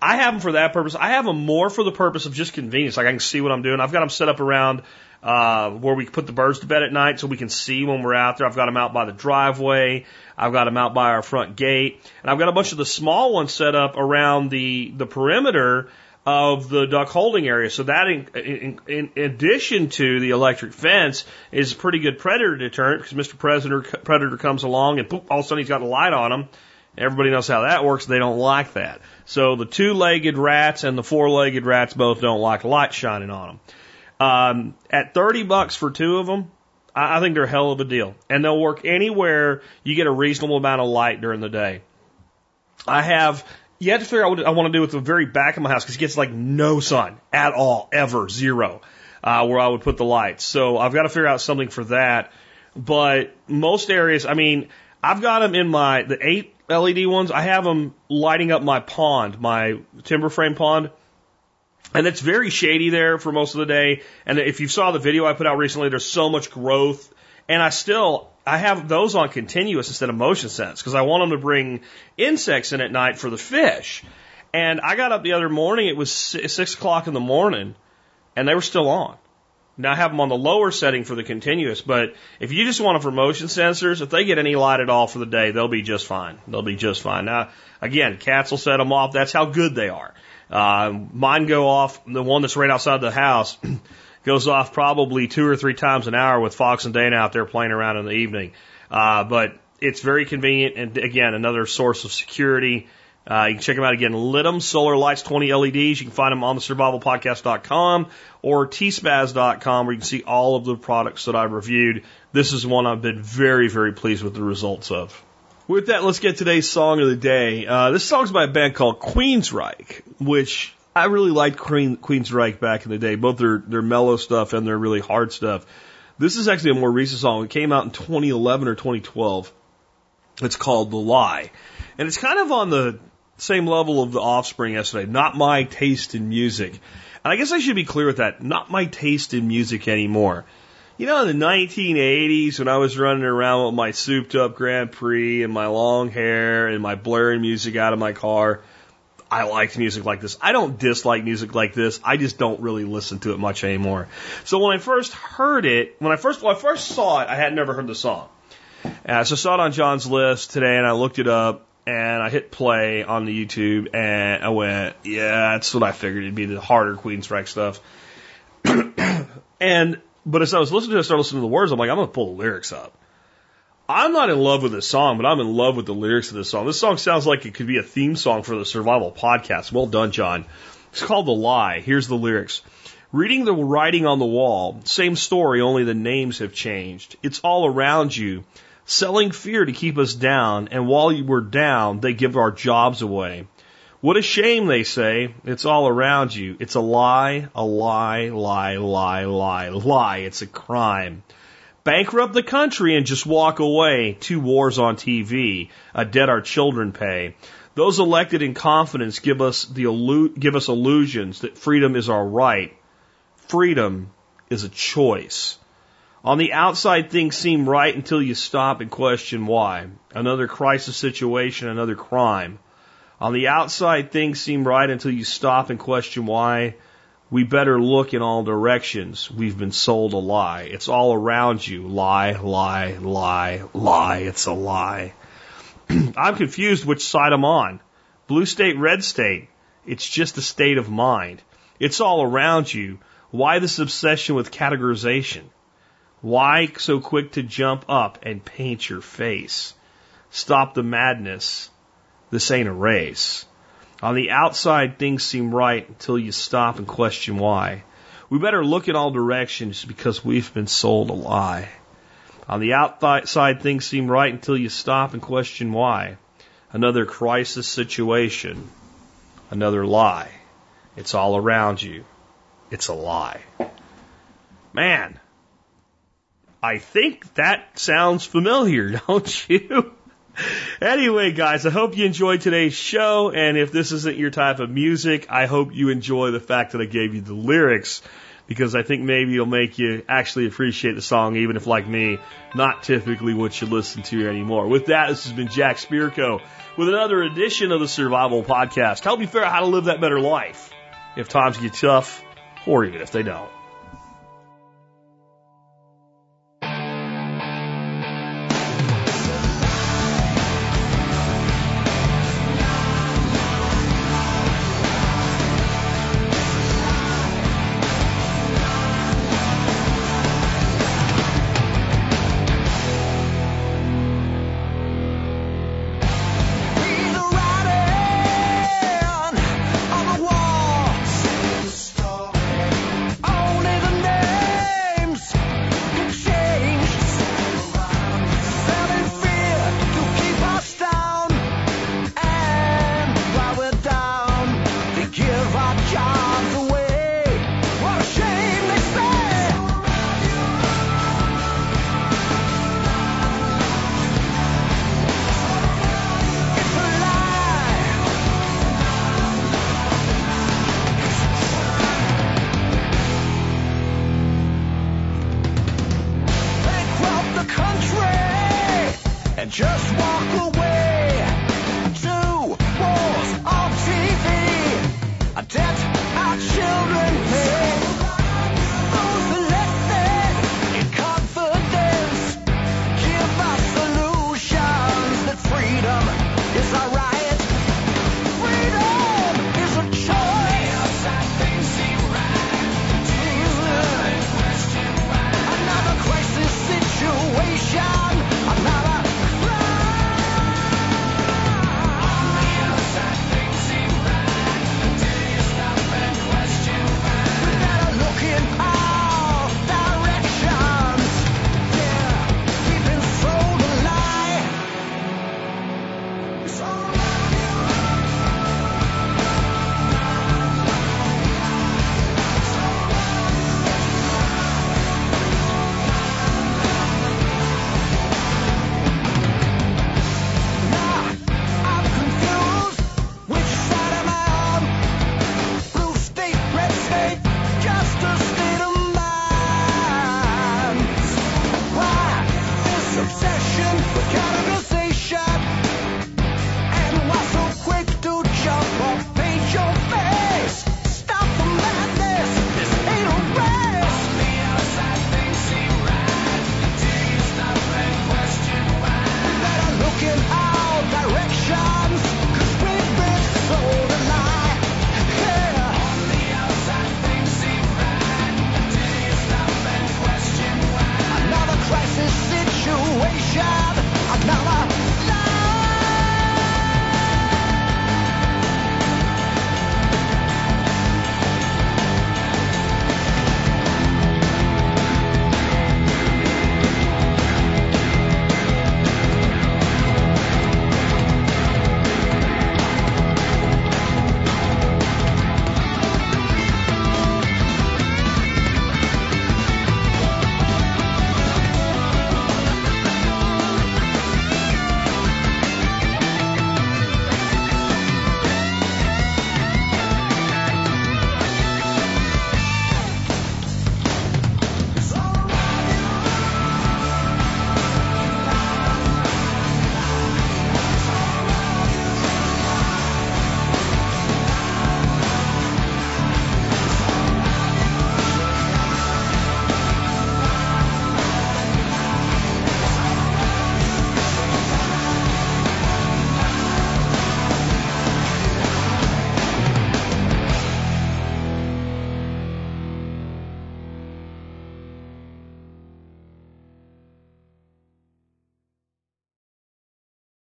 I have them for that purpose. I have them more for the purpose of just convenience. Like, I can see what I'm doing. I've got them set up around uh where we put the birds to bed at night so we can see when we're out there. I've got them out by the driveway. I've got them out by our front gate. And I've got a bunch of the small ones set up around the, the perimeter of the duck holding area. So that, in, in, in addition to the electric fence, is a pretty good predator deterrent, because Mister Predator, predator comes along and poof, all of a sudden he's got a light on him. Everybody knows how that works. They don't like that. So the two-legged rats and the four-legged rats both don't like light shining on them. Um, at thirty bucks for two of them, I, I think they're a hell of a deal. And they'll work anywhere you get a reasonable amount of light during the day. I have yet to figure out what I want to do with the very back of my house, because it gets like no sun at all, ever, zero, uh, where I would put the lights. So I've got to figure out something for that. But most areas, I mean, I've got them in my, the eight L E D ones, I have them lighting up my pond, my timber frame pond. And it's very shady there for most of the day. And if you saw the video I put out recently, there's so much growth. And I still, I have those on continuous instead of motion sense, because I want them to bring insects in at night for the fish. And I got up the other morning, it was six o'clock in the morning, and they were still on. Now I have them on the lower setting for the continuous, but if you just want them for motion sensors, if they get any light at all for the day, they'll be just fine. They'll be just fine. Now, again, cats will set them off. That's how good they are. Uh, mine go off, the one that's right outside the house goes off probably two or three times an hour with Fox and Dana out there playing around in the evening. Uh, but it's very convenient, and again, another source of security. Uh, you can check them out again, LITOM, Solar Lights, twenty L E Ds. You can find them on the survival podcast dot com or t spaz dot com, where you can see all of the products that I've reviewed. This is one I've been very, very pleased with the results of. With that, let's get today's song of the day. Uh, this song's by a band called Queensryche, which I really liked Queen, Queensryche back in the day, both their, their mellow stuff and their really hard stuff. This is actually a more recent song. It came out in twenty eleven or twenty twelve. It's called The Lie. And it's kind of on the same level of The Offspring yesterday. Not my taste in music. And I guess I should be clear with that. Not my taste in music anymore. You know, in the nineteen eighties, when I was running around with my souped-up Grand Prix and my long hair and my blaring music out of my car, I liked music like this. I don't dislike music like this. I just don't really listen to it much anymore. So when I first heard it, when I first when I first saw it, I had never heard the song. Uh, so I saw it on John's list today, and I looked it up, and I hit play on the YouTube, and I went, yeah, that's what I figured. It'd be the harder Queensryche stuff. and... But as I was listening to it, I started listening to the words. I'm like, I'm going to pull the lyrics up. I'm not in love with this song, but I'm in love with the lyrics of this song. This song sounds like it could be a theme song for the Survival Podcast. Well done, John. It's called The Lie. Here's the lyrics. Reading the writing on the wall, same story, only the names have changed. It's all around you, selling fear to keep us down, and while you were down, they give our jobs away. What a shame, they say. It's all around you. It's a lie, a lie, lie, lie, lie, lie. It's a crime. Bankrupt the country and just walk away. Two wars on T V, a debt our children pay. Those elected in confidence give us the illu- give us illusions that freedom is our right. Freedom is a choice. On the outside, things seem right until you stop and question why. Another crisis situation, another crime. On the outside, things seem right until you stop and question why. We better look in all directions. We've been sold a lie. It's all around you. Lie, lie, lie, lie. It's a lie. I'm confused which side I'm on. Blue state, red state. It's just a state of mind. It's all around you. Why this obsession with categorization? Why so quick to jump up and paint your face? Stop the madness. This ain't a race. On the outside, things seem right until you stop and question why. We better look in all directions because we've been sold a lie. On the outside, things seem right until you stop and question why. Another crisis situation. Another lie. It's all around you. It's a lie. Man, I think that sounds familiar, don't you? Anyway, guys, I hope you enjoyed today's show, and if this isn't your type of music, I hope you enjoy the fact that I gave you the lyrics, because I think maybe it'll make you actually appreciate the song, even if, like me, not typically what you listen to anymore. With that, this has been Jack Spirko with another edition of the Survival Podcast, helping you figure out how to live that better life if times get tough, or even if they don't. Children